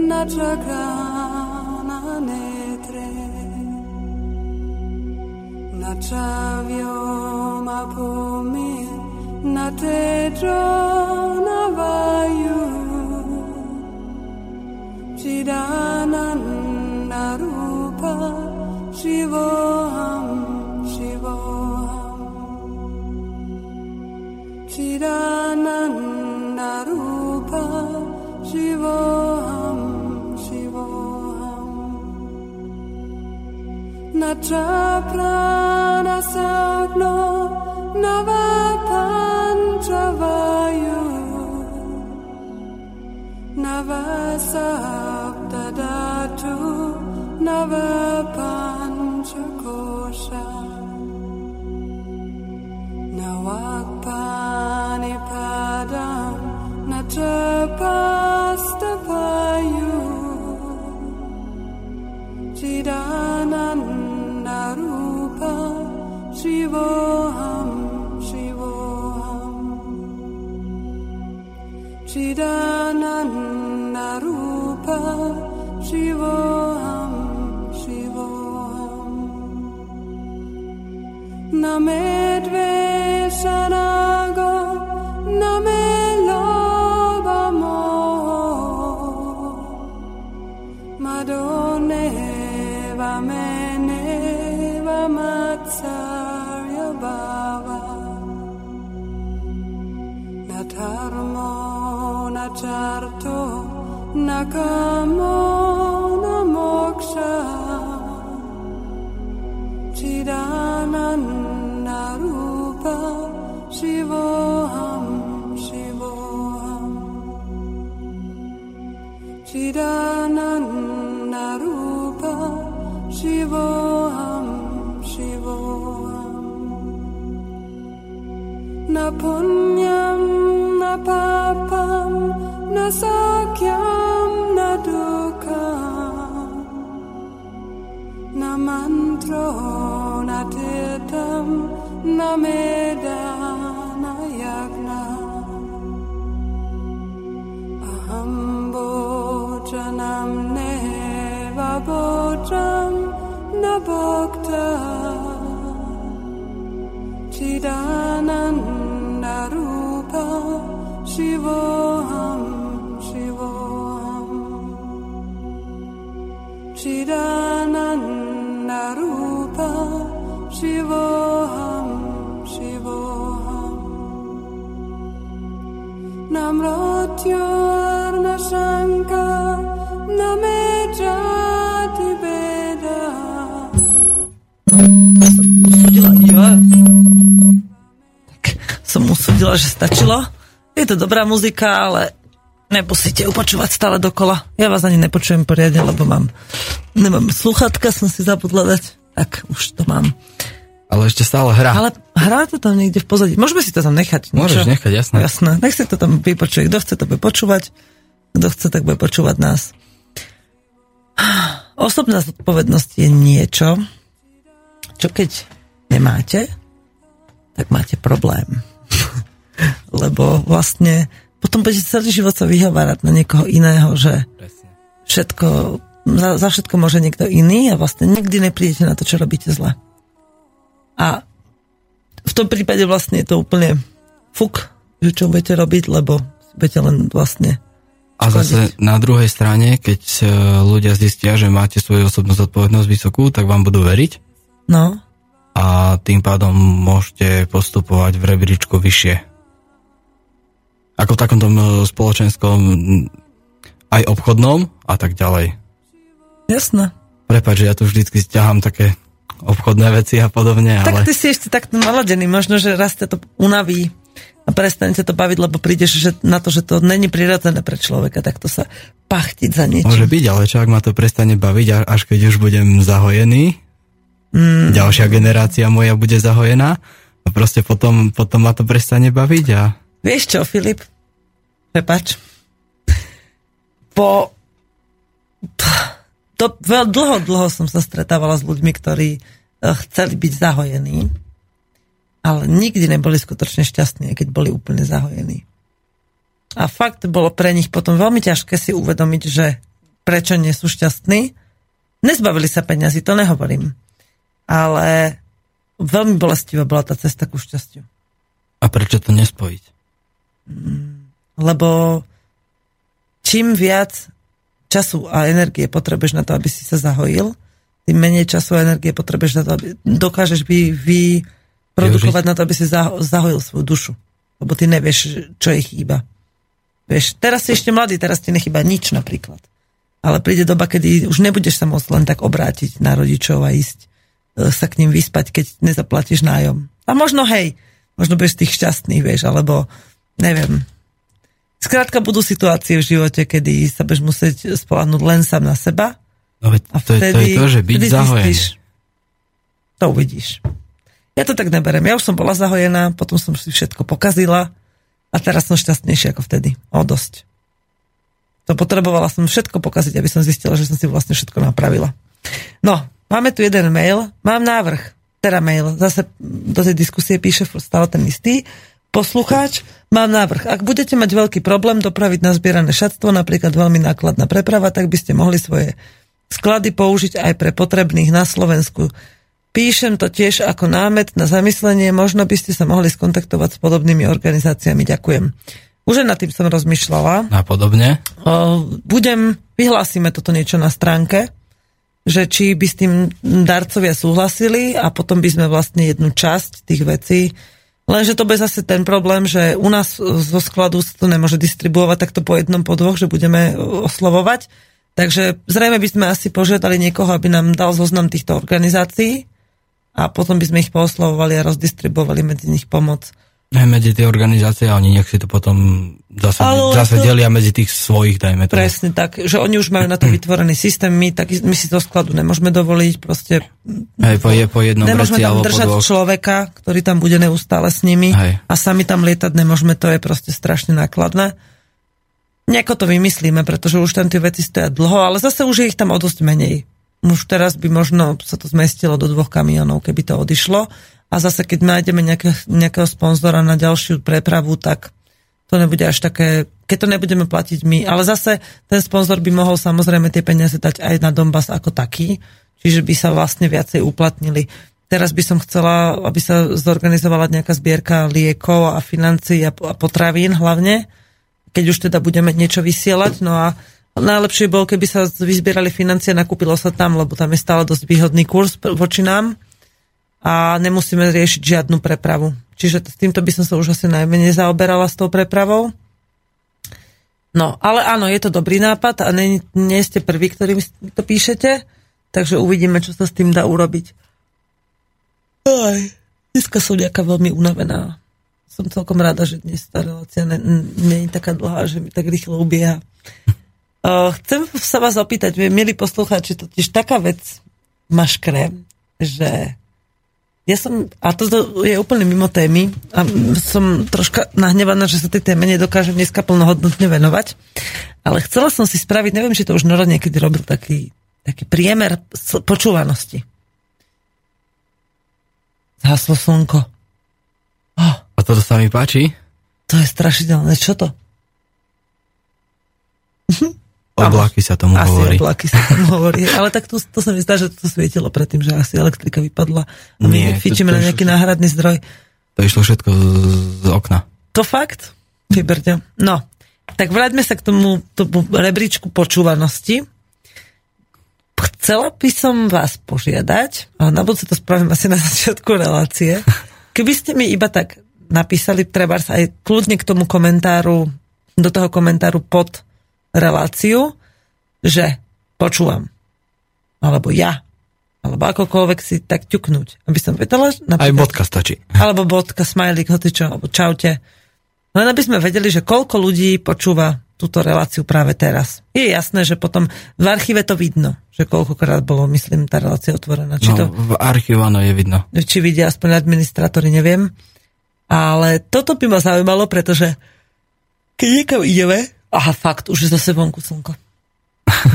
Nachakananetre Nachavyomabhumi Natedronavayu Chidananda rupa Shivoham Shivoham Chidananda rupa Shivoham Shivoham Natra pranasagno navapa Navayu Navasaptadatu Navapanchakosha Navakpanipadam Natrapastavayu Chidananda rupa Shivoham Chidananda rupa Shivoham Že stačilo. Je to dobrá muzika, ale nemusíte ju počúvať stále dokola. Ja vás ani nepočujem poriadne, lebo nemám slúchadka, som si zabudla dať. Tak už to mám. Ale ešte stále hrá. Ale hrá to tam niekde v pozadí. Môžeme si to tam nechať. Môžeš nechať, jasné. Jasné. Nech si to tam vypočuje. Kto chce, to bude počúvať. Kto chce, tak bude počúvať nás. Osobná zodpovednosť je niečo, čo keď nemáte, tak máte problém. Lebo vlastne potom budete celý život sa vyhovárať na niekoho iného, že všetko, za všetko môže niekto iný a vlastne nikdy neprídete na to, čo robíte zle. A v tom prípade vlastne je to úplne fuk, že čo budete robiť, lebo budete len vlastne škodiť. A zase na druhej strane, keď ľudia zistia, že máte svoju osobnú zodpovednosť vysokú, tak vám budú veriť. No. A tým pádom môžete postupovať v rebríčku vyššie. Ako v takomto spoločenskom, aj obchodnom a tak ďalej. Jasné. Prepáč, že ja tu vždycky ťahám také obchodné veci a podobne. Tak ale... ty si ešte takto naladený, možno, že raz ťa to unaví a prestane ťa to baviť, lebo prídeš že na to, že to není prirodzené pre človeka, tak to sa pachtiť za niečo. Môže byť, ale čo ak ma to prestane baviť, až keď už budem zahojený, ďalšia generácia moja bude zahojená a proste potom ma to prestane baviť a... Vieš čo, Filip? Prepáč. Dlho som sa stretávala s ľuďmi, ktorí chceli byť zahojení, ale nikdy neboli skutočne šťastní, keď boli úplne zahojení. A fakt bolo pre nich potom veľmi ťažké si uvedomiť, že prečo nie sú šťastní. Nezbavili sa peňazí, to nehovorím. Ale veľmi bolestivá bola tá cesta ku šťastiu. A prečo to nespojiť? Lebo čím viac času a energie potrebuješ na to, aby si sa zahojil, tým menej času a energie potrebuješ na to, aby dokážeš vyprodukovať na to, aby si zahojil svoju dušu. Lebo ty nevieš, čo jej chýba. Vieš, teraz si ešte mladý, teraz ti nechýba nič napríklad. Ale príde doba, kedy už nebudeš sa môcť len tak obrátiť na rodičov a ísť sa k ním vyspať, keď nezaplatíš nájom. A možno budeš tých šťastných, vieš, alebo neviem. Skrátka budú situácie v živote, kedy sa budeš musieť spoľahnúť len sám na seba. No, a vtedy, to je to, že byť zahojený. To uvidíš. Ja to tak neberiem. Ja už som bola zahojená, potom som si všetko pokazila a teraz som šťastnejšia ako vtedy. O, dosť. To potrebovala som všetko pokaziť, aby som zistila, že som si vlastne všetko napravila. No, máme tu jeden mail. Mám návrh. Teda mail. Zase do tej diskusie píše stále ten istý. Poslucháč, mám návrh. Ak budete mať veľký problém dopraviť na zbierané šatstvo, napríklad veľmi nákladná preprava, tak by ste mohli svoje sklady použiť aj pre potrebných na Slovensku. Píšem to tiež ako námet na zamyslenie, možno by ste sa mohli skontaktovať s podobnými organizáciami. Ďakujem. Už nad tým som rozmýšľala. A podobne? Vyhlásime toto niečo na stránke, že či by s tým darcovia súhlasili a potom by sme vlastne jednu časť tých vecí. Lenže to bude zase ten problém, že u nás zo skladu sa to nemôže distribuovať takto po jednom, po dvoch, že budeme oslovovať. Takže zrejme by sme asi požiadali niekoho, aby nám dal zoznam týchto organizácií a potom by sme ich pooslovovali a rozdistribuovali medzi nich pomoc. Aj medzi tie organizácie, oni nech si to potom zase delia medzi tých svojich, dajme to. Presne tak, že oni už majú na to vytvorený systém, my si to skladu nemôžeme dovoliť, proste po jednom nemôžeme tam držať človeka, ktorý tam bude neustále s nimi. Hej. A sami tam lietať nemôžeme, to je proste strašne nákladné. Nejako to vymyslíme, pretože už tam tie veci stoja dlho, ale zase už je ich tam o dosť menej. Už teraz by možno sa to zmestilo do 2 kamionov, keby to odišlo. A zase, keď nájdeme nejakého sponzora na ďalšiu prepravu, tak to nebude až také, keď to nebudeme platiť my. Ale zase ten sponzor by mohol samozrejme tie peniaze dať aj na Donbas ako taký, čiže by sa vlastne viacej uplatnili. Teraz by som chcela, aby sa zorganizovala nejaká zbierka liekov a financií a potravín hlavne, keď už teda budeme niečo vysielať. No a najlepšie bolo, keby sa vyzbierali financie, nakúpilo sa tam, lebo tam je stále dosť výhodný kurz voči nám. A nemusíme riešiť žiadnu prepravu. Čiže s týmto by som sa už asi najmenej zaoberala s tou prepravou. No, ale áno, je to dobrý nápad a nie ste prví, ktorým to píšete, takže uvidíme, čo sa s tým dá urobiť. Dneska som nejaká veľmi unavená. Som celkom rada, že dnes tá relácia nie je taká dlhá, že mi tak rýchlo ubieha. Chcem sa vás opýtať, milí poslucháči, totiž taká vec ma škre, že a to je úplne mimo témy a som troška nahnevaná, že sa tej téme nedokážem dneska plnohodnotne venovať, ale chcela som si spraviť, neviem, či to už Noro niekedy robil taký priemer počúvanosti. Zhaslo slnko. A toto sa mi páči? To je strašidelné. Čo to? Oblaky sa tomu hovorí. Asi oblaky sa tomu hovorí. Ale tak to sa mi zdá, že to svietilo predtým, že asi elektrika vypadla a my fičíme na nejaký náhradný zdroj. To išlo všetko z okna. To fakt? Vyberte. No, tak vráťme sa k tomu rebríčku počúvanosti. Chcela by som vás požiadať, ale na budúce to spravím asi na začiatku relácie, keby ste mi iba tak napísali, trebárs aj kľudne k tomu komentáru, do toho komentáru pod reláciu, že počúvam. Alebo ja. Alebo akokoľvek si tak ťuknúť. Aby som vedela, napríklad, aj bodka stačí. Alebo bodka, smajlík, hotičo, alebo čaute. Len aby sme vedeli, že koľko ľudí počúva túto reláciu práve teraz. Je jasné, že potom v archíve to vidno, že koľkokrát bolo, myslím, tá relácia otvorená. Či to, v archíve áno, je vidno. Či vidia aspoň administrátori, neviem. Ale toto by ma zaujímalo, pretože keď niekam ideme, aha, fakt, už je zase vonku slnko.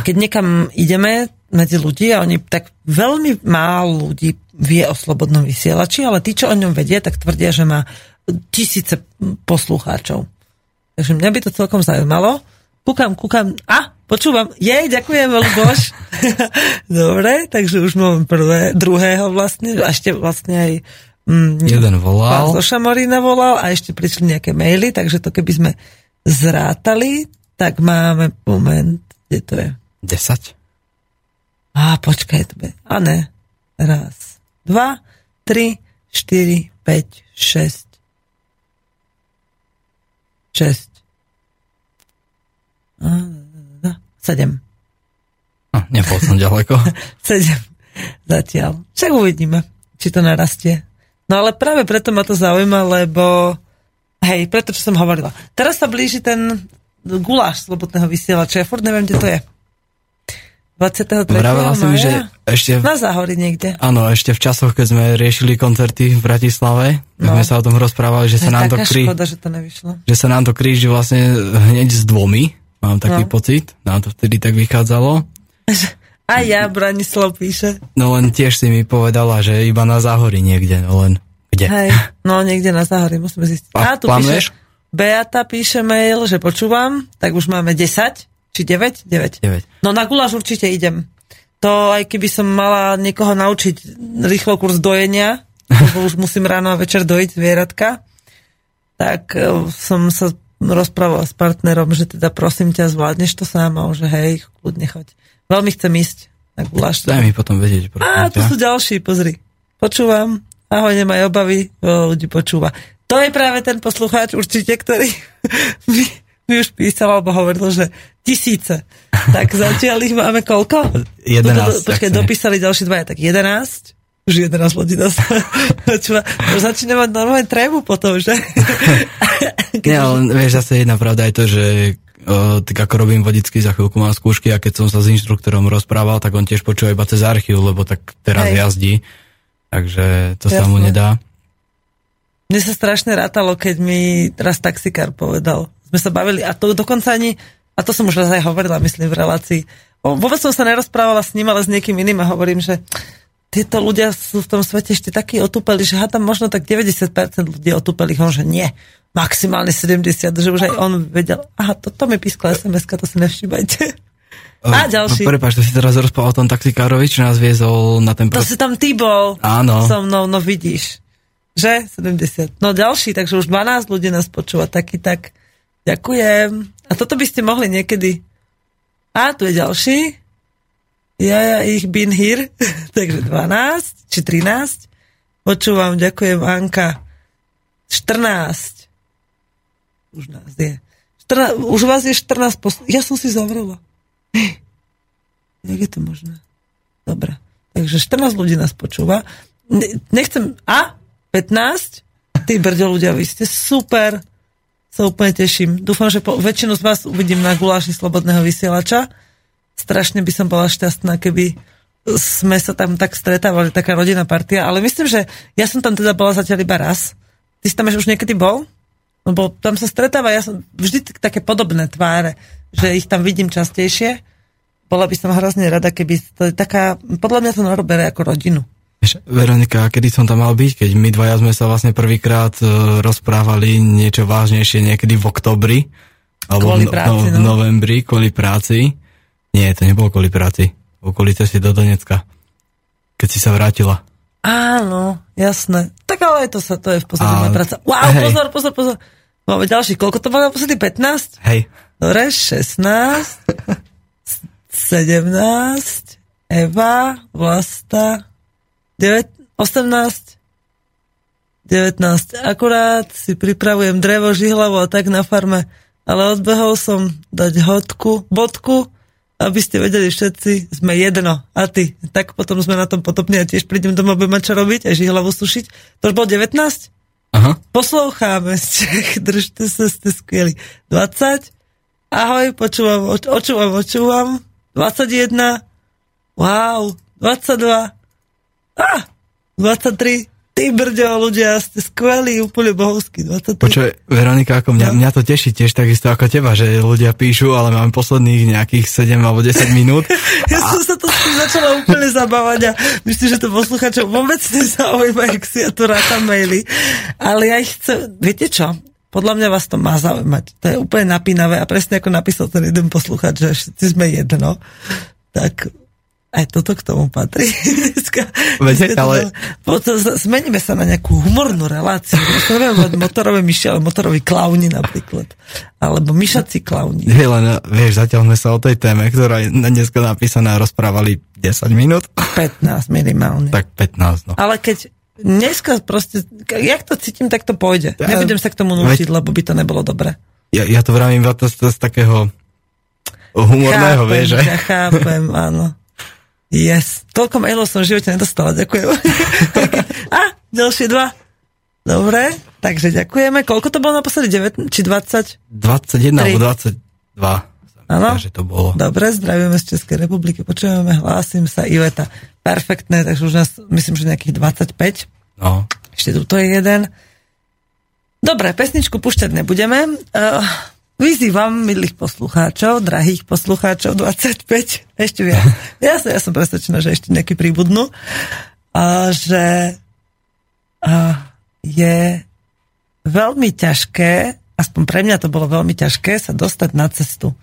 Keď niekam ideme medzi ľudí a oni tak veľmi málo ľudí vie o slobodnom vysielači, ale tí, čo o ňom vedia, tak tvrdia, že má 1000 poslucháčov. Takže mňa by to celkom zaujímalo. Kúkam, počúvam. Ďakujem, Luboš. Dobre, takže už mám druhého vlastne, a ešte vlastne aj jeden volal. Pán Zoša Morína volal a ešte prišli nejaké maily, takže to keby sme zrátali, tak máme moment, kde to je? 10. Počkaj, a ne. 1, 2, 3, 4, 5, 6. 7. Nebol som ďaleko. 7. Zatiaľ. Však uvidíme, či to narastie. No ale práve preto ma to zaujíma, lebo pretože som hovorila. Teraz sa blíži ten guláš slobodného vysielača. Ja furt neviem, kde to je. 23. Vravela som, že ešte na Záhori niekde. Áno, ešte v časoch, keď sme riešili koncerty v Bratislave, tak sme sa o tom rozprávali, že sa nám to kríži. Škoda, že to nevyšlo. Že sa nám to kríži vlastne hneď s 2. Mám taký pocit. Nám to vtedy tak vychádzalo. A ja, Branislav píše. No len tiež si mi povedala, že iba na Záhori niekde, no len kde? Hej, no niekde na Záhori, musíme zistiť. Tu píše, Beata píše mail, že počúvam, tak už máme 10, či 9? 9. No na guláš určite idem. to aj keby som mala niekoho naučiť rýchlo kurz dojenia, lebo už musím ráno a večer dojiť zvieratka, tak som sa rozprávala s partnerom, že teda prosím ťa, zvládneš to sám, a že hej, kľudne choď. Veľmi chcem ísť na guláš. Daj mi potom vedieť. Á, tu sú ďalší, pozri. Počúvam, ahoj, nemaj obavy, veľa ľudí počúva. To je práve ten poslucháč určite, ktorý mi už písal alebo hovoril, že 1000. Tak zatiaľ ich máme koľko? 11. Počkaj, dopísali ďalší 2, tak 11. Už 11 ľudí nás počúva. Začína mať normálne trému potom, že? Nie, ale vieš, zase jedna pravda je to, že tak ako robím vodický, za chvíľku mám skúšky, a keď som sa s inštruktorom rozprával, tak on tiež počúva iba cez archív, lebo tak teraz jazdí. Takže to sa mu nedá. Mne sa strašne rátalo, keď mi raz taxikár povedal. Sme sa bavili, a to dokonca ani, a to som už raz aj hovorila, myslím, v relácii. Vôbec som sa nerozprávala s ním, ale s niekým iným, a hovorím, že tieto ľudia sú v tom svete ešte takí otúpeli, že tam možno tak 90% ľudí otúpelých, on že nie, maximálne 70%, že už aj on vedel, to mi pískla SMS-ka, to si nevšímajte. A ďalší. No, prepáč, to si teraz rozprával o tom taxikárovi, čo nás viezol na ten... To si tam ty bol. Áno. So mnou, no vidíš, že 70. No ďalší, takže už 12 ľudí nás počúva, taký tak. Ďakujem. A toto by ste mohli niekedy. A tu je ďalší. Ja ich been here, takže 12 či 13. Počúvam, ďakujem, Anka. 14. Už nás je. Už vás je 14 Ja som si zavrela. Jak je to možné? Dobre. Takže 14 ľudí nás počúva. Nechcem... A? 15? Ty brďo ľudia, vy ste super. Sa úplne teším. Dúfam, že väčšinu z vás uvidím na guláši Slobodného vysielača. Strašne by som bola šťastná, keby sme sa tam tak stretávali, taká rodinná partia, ale myslím, že ja som tam teda bola zatiaľ iba raz. Ty si tam už niekedy bol? Lebo tam sa stretáva, ja som vždy také podobné tváre, že ich tam vidím častejšie. Bola by som hrozne rada, keby to je taká, podľa mňa to narobere ako rodinu. Veronika, kedy som tam mal byť? Keď my dvaja sme sa vlastne prvýkrát rozprávali niečo vážnejšie niekedy v oktobri, alebo v novembri, kvôli práci. Nie, to nebolo kvôli práci. Kvôli ceste do Donecka. Keď si sa vrátila. Áno, jasné. Tak ale to je v podstate práca. Wow, hej. Pozor. Máme ďalší. Koľko to bolo na posledy? 15? Hej. Dobre, 16. 17. Eva, Vlasta. 9, 18. 19. Akurát si pripravujem drevo, žihlavu a tak na farme. Ale odbehol som dať bodku. Aby ste vedeli všetci, sme jedno. A ty. Tak potom sme na tom potopní, a tiež prídem doma, budem mať čo robiť, aj žihlavu sušiť. To už bolo 19? Aha. Posloucháme z Čech, držte sa, ste skvěli. 20. Ahoj, počúvam, očúvam. 21. Wow. 22. 23. Ty brďo, ľudia, ste skvelí, úplne bohovskí. 23. Počuj, Veronika, ako mňa to teší tiež takisto ako teba, že ľudia píšu, ale máme posledných nejakých 7 alebo 10 minút. Som sa to s tým začala úplne zabávať, a myslím, že to posluchačov vôbec nezaujíma, jak si ja tu rátam maily. Ale ja ich chcem... Viete čo? Podľa mňa vás to má zaujímať. To je úplne napínavé, a presne ako napísal ten jeden posluchač, že všetci sme jedno. Tak... Aj toto k tomu patrí. Ale... Zmeníme sa na nejakú humornú reláciu. Neviem, motorové myši, ale motoroví klauni napríklad. Alebo myšací klauni. Len, vieš, zatiaľ sme sa o tej téme, ktorá je dneska napísaná, rozprávali 10 minút. 15 minimálne. Tak 15, no. Ale keď dneska proste, jak to cítim, tak to pôjde. Ja... Nebudem sa k tomu nútiť, lebo by to nebolo dobré. Ja to vravím z takého humorného, vieš. Ja chápem, áno. Yes. Toľko mailov som v živote nedostala. Ďakujem. Ďalšie 2. Dobre, takže ďakujeme. Koľko to bolo naposledy? 9 či 20? 21 alebo 22. Áno? Dobre, zdravíme z Českej republiky. Počujeme, hlásim sa, Iveta. Perfektné, takže už nás, myslím, že nejakých 25. No. Ešte tu je jeden. Dobre, pesničku púšťať nebudeme. Vyzývam milých poslucháčov, drahých poslucháčov, 25, ešte viac. Ja som presvedčená, že ešte nejaký príbudnú. A že je veľmi ťažké, aspoň pre mňa to bolo veľmi ťažké, sa dostať na cestu.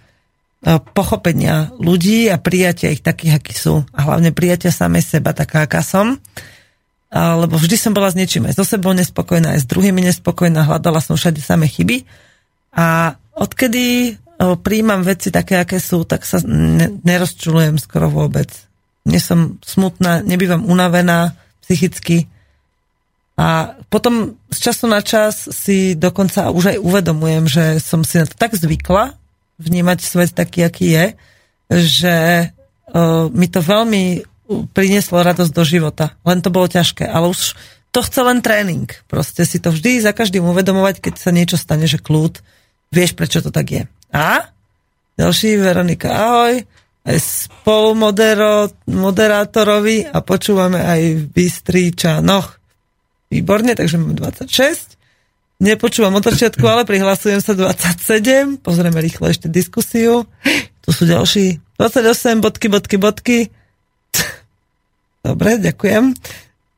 pochopenia ľudí a prijatia ich takých, akí sú. A hlavne prijatia samej seba, taká, aká som. Lebo vždy som bola s niečím aj so sebou nespokojná, aj s druhými nespokojná, hľadala som všade samé chyby. A odkedy príjmam veci také, aké sú, tak sa nerozčulujem skoro vôbec. Nie som smutná, nebývam unavená psychicky. A potom z času na čas si dokonca už aj uvedomujem, že som si na to tak zvykla, vnímať svet taký, aký je, že mi to veľmi prinieslo radosť do života. Len to bolo ťažké, ale už to chce len tréning. Proste si to vždy za každým uvedomovať, keď sa niečo stane, že kľud, vieš, prečo to tak je. A? Ďalší, Veronika, ahoj, aj spolumoderátorovi a počúvame aj v Bystričanoch. Výborne, takže mám 26. Nepočúvam od začiatku, ale prihlasujem sa 27. Pozrieme rýchlo ešte diskusiu. Tu sú ďalší 28, bodky. Dobre, ďakujem.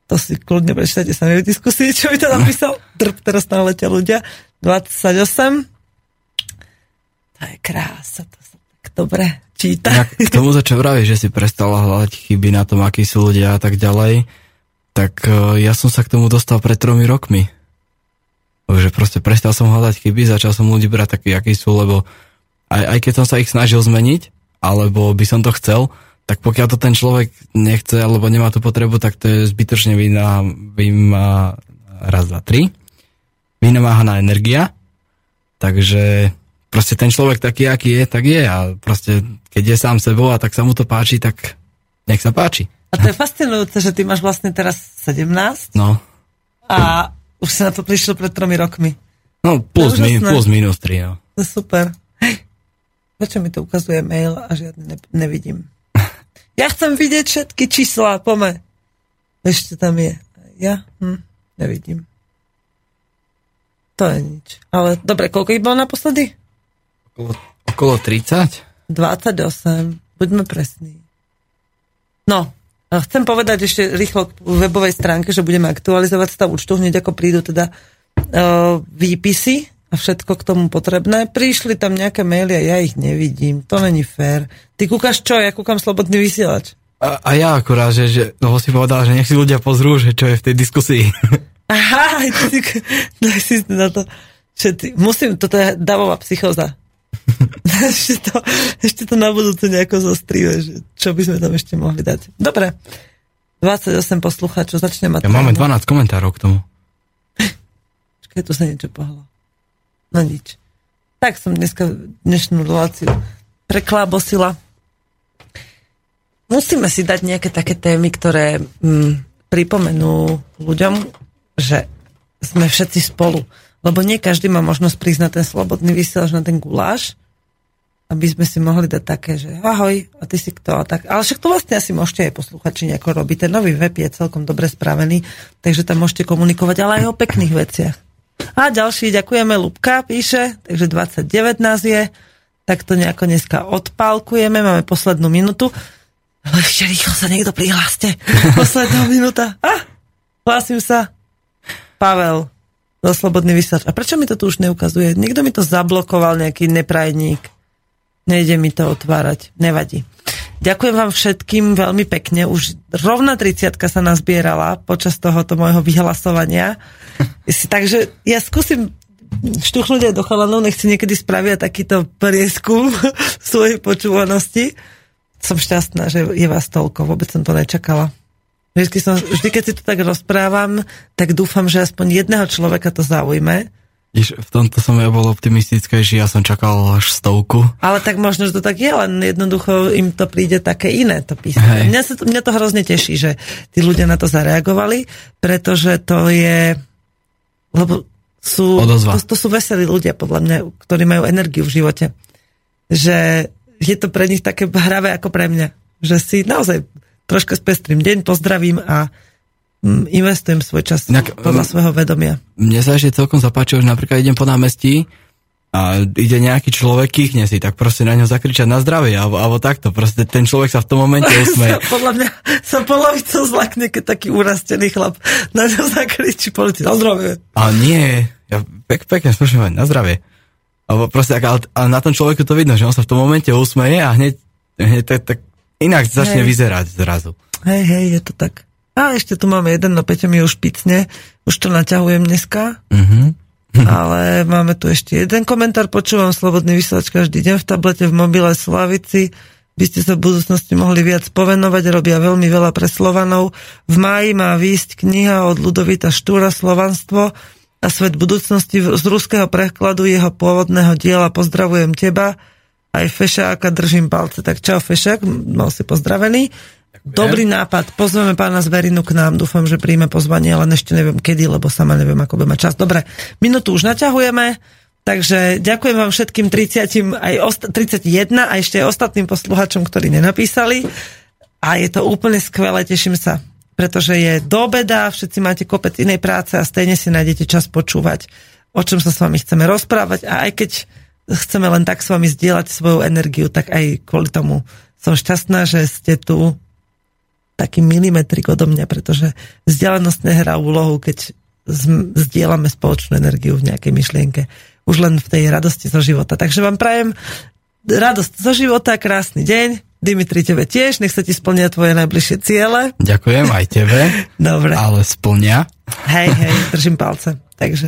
To si kľudne prečítajte sami v diskusii, čo by to napísal. Teraz tam letia ľudia. 28. To je krása, to sa tak dobre číta. Ja k tomu začal vraviť, že si prestala hľadať chyby na tom, akí sú ľudia a tak ďalej. Tak ja som sa k tomu dostal pred 3 rokmi. Že proste prestal som hľadať chyby, začal som ľudí brať takí, akí sú, lebo aj keď som sa ich snažil zmeniť, alebo by som to chcel, tak pokiaľ to ten človek nechce, alebo nemá tú potrebu, tak to je zbytočne vymáhaná raz za 3. Vymáhaná energia. Takže proste ten človek taký, aký je, tak je. A proste, keď je sám sebou a tak sa mu to páči, tak nech sa páči. A to je fascinujúce, že ty máš vlastne teraz 17. No. A už sa na to prišlo pred 3 rokmi. No, plus minus 3, no. To je super. Prečo mi to ukazuje mail a žiadne nevidím? Ja chcem vidieť všetky čísla, pome. Ešte tam je. Ja? Nevidím. To je nič. Ale dobre, koľko ich bolo naposledy? Okolo 30? 28. Buďme presní. No, chcem povedať ešte rýchlo k webovej stránke, že budeme aktualizovať stav účtu hneď ako prídu teda výpisy a všetko k tomu potrebné. Prišli tam nejaké maily a ja ich nevidím. To není fér. Ty kúkaš čo? Ja kúkam Slobodný vysielač. A ja akurát, že no si povedal, že nech si ľudia pozrú, že čo je v tej diskusii. Aha, aj ty si na to. Musím, toto je davová psychóza. ešte to na budúce nejako zostrieme, čo by sme tam ešte mohli dať. Dobre, 28 poslucháčov, začneme. Ja máme 12 komentárov k tomu. Počkaj, tu sa niečo pohlo. No nič. Tak som dnešnú reláciu preklábosila. Musíme si dať nejaké také témy, ktoré pripomenú ľuďom, že sme všetci spolu. Lebo nie každý má možnosť prísť na ten Slobodný vysielač, na ten guláš, aby sme si mohli dať také, že ahoj, a ty si kto a tak. Ale však to vlastne asi môžete aj posluchači nejako robiť. Ten nový web je celkom dobre spravený, takže tam môžete komunikovať, ale aj o pekných veciach. A ďalší, ďakujeme, Lubka píše, takže 29 nás je, tak to nejako dneska odpálkujeme, máme poslednú minútu. Ale ešte rýchlo sa niekto prihláste. Posledná minúta. Hlásim sa. Pavel. Za Slobodný vysielač. A prečo mi to tu už neukazuje? Niekto mi to zablokoval, nejaký neprajník. Nejde mi to otvárať. Nevadí. Ďakujem vám všetkým veľmi pekne. Už rovna 30-ka sa nazbierala počas tohoto môjho vyhlasovania. Takže ja skúsim štuchnúť aj do chalanov, nech si niekedy spravia takýto prieskum svojej počúvanosti. Som šťastná, že je vás toľko. Vôbec som to nečakala. Vždy, keď si to tak rozprávam, tak dúfam, že aspoň jedného človeka to zaujme. V tomto som ja bol optimistickejší, ja som čakal až 100. Ale tak možno, že to tak je, len jednoducho im to príde také iné to písanie. Mňa to hrozne teší, že tí ľudia na to zareagovali, pretože to je... Lebo sú, to sú veselí ľudia, podľa mňa, ktorí majú energiu v živote. Že je to pre nich také hravé ako pre mňa. Že si naozaj... Troška spestrím deň, pozdravím a investujem svoj čas podľa svojho vedomia. Mne sa ešte celkom zapáčilo, že napríklad idem po námestí a ide nejaký človek, kýchne si, tak proste na ňo zakričať na zdravie, alebo takto. Proste ten človek sa v tom momente usmeje. Podľa mňa sa polovicou zlakne, keď taký urastený chlap na ňo zakričí, polici, na zdravie. A nie, ja pekne spúšam, na zdravie. Alebo proste, a na tom človeku to vidno, že on sa v tom momente usmeje a hneď tak inak začne vyzerať zrazu. Hej, je to tak. A ešte tu máme jeden, no Peťo mi už picne, už to naťahujem dneska. Mhm. Ale máme tu ešte jeden komentár, počúvam Slobodný vysielač každý deň v tablete, v mobile, Slavici, by ste sa v budúcnosti mohli viac povenovať, robia veľmi veľa pre Slovanov. V máji má výjsť kniha od Ľudovita Štúra Slovanstvo a svet budúcnosti z ruského prekladu jeho pôvodného diela. Pozdravujem teba, aj Fešáka, držím palce. Tak čau Fešák, mal si pozdravený. Dobrý nápad, pozveme pána Zverinu k nám, dúfam, že príjme pozvanie, ale ešte neviem kedy, lebo sama neviem, ako bude mať čas. Dobre, minútu už naťahujeme, takže ďakujem vám všetkým 31 a ešte aj ostatným posluchačom, ktorí nenapísali, a je to úplne skvelé, teším sa, pretože je do obeda, všetci máte kopec inej práce a stejne si nájdete čas počúvať, o čom sa s vami chceme rozprávať, a aj keď chceme len tak s vami zdieľať svoju energiu, tak aj kvôli tomu som šťastná, že ste tu taký milimetrik odo mňa, pretože vzdialenosť nehrá úlohu, keď zdieľame spoločnú energiu v nejakej myšlienke. Už len v tej radosti zo života. Takže vám prajem radosť zo života, krásny deň. Dimitri, tebe tiež, nech sa ti splnia tvoje najbližšie ciele. Ďakujem, aj tebe. Dobre. Ale splňa. Hej, držím palce. Takže.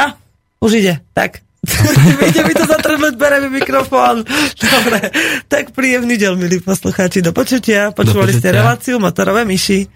A, už ide. Tak. Viete mi to zatrhnúť, bereme mikrofón. Dobre, tak príjemný deň, milí poslucháči, do počutia. Počúvali ste reláciu Motorové myši.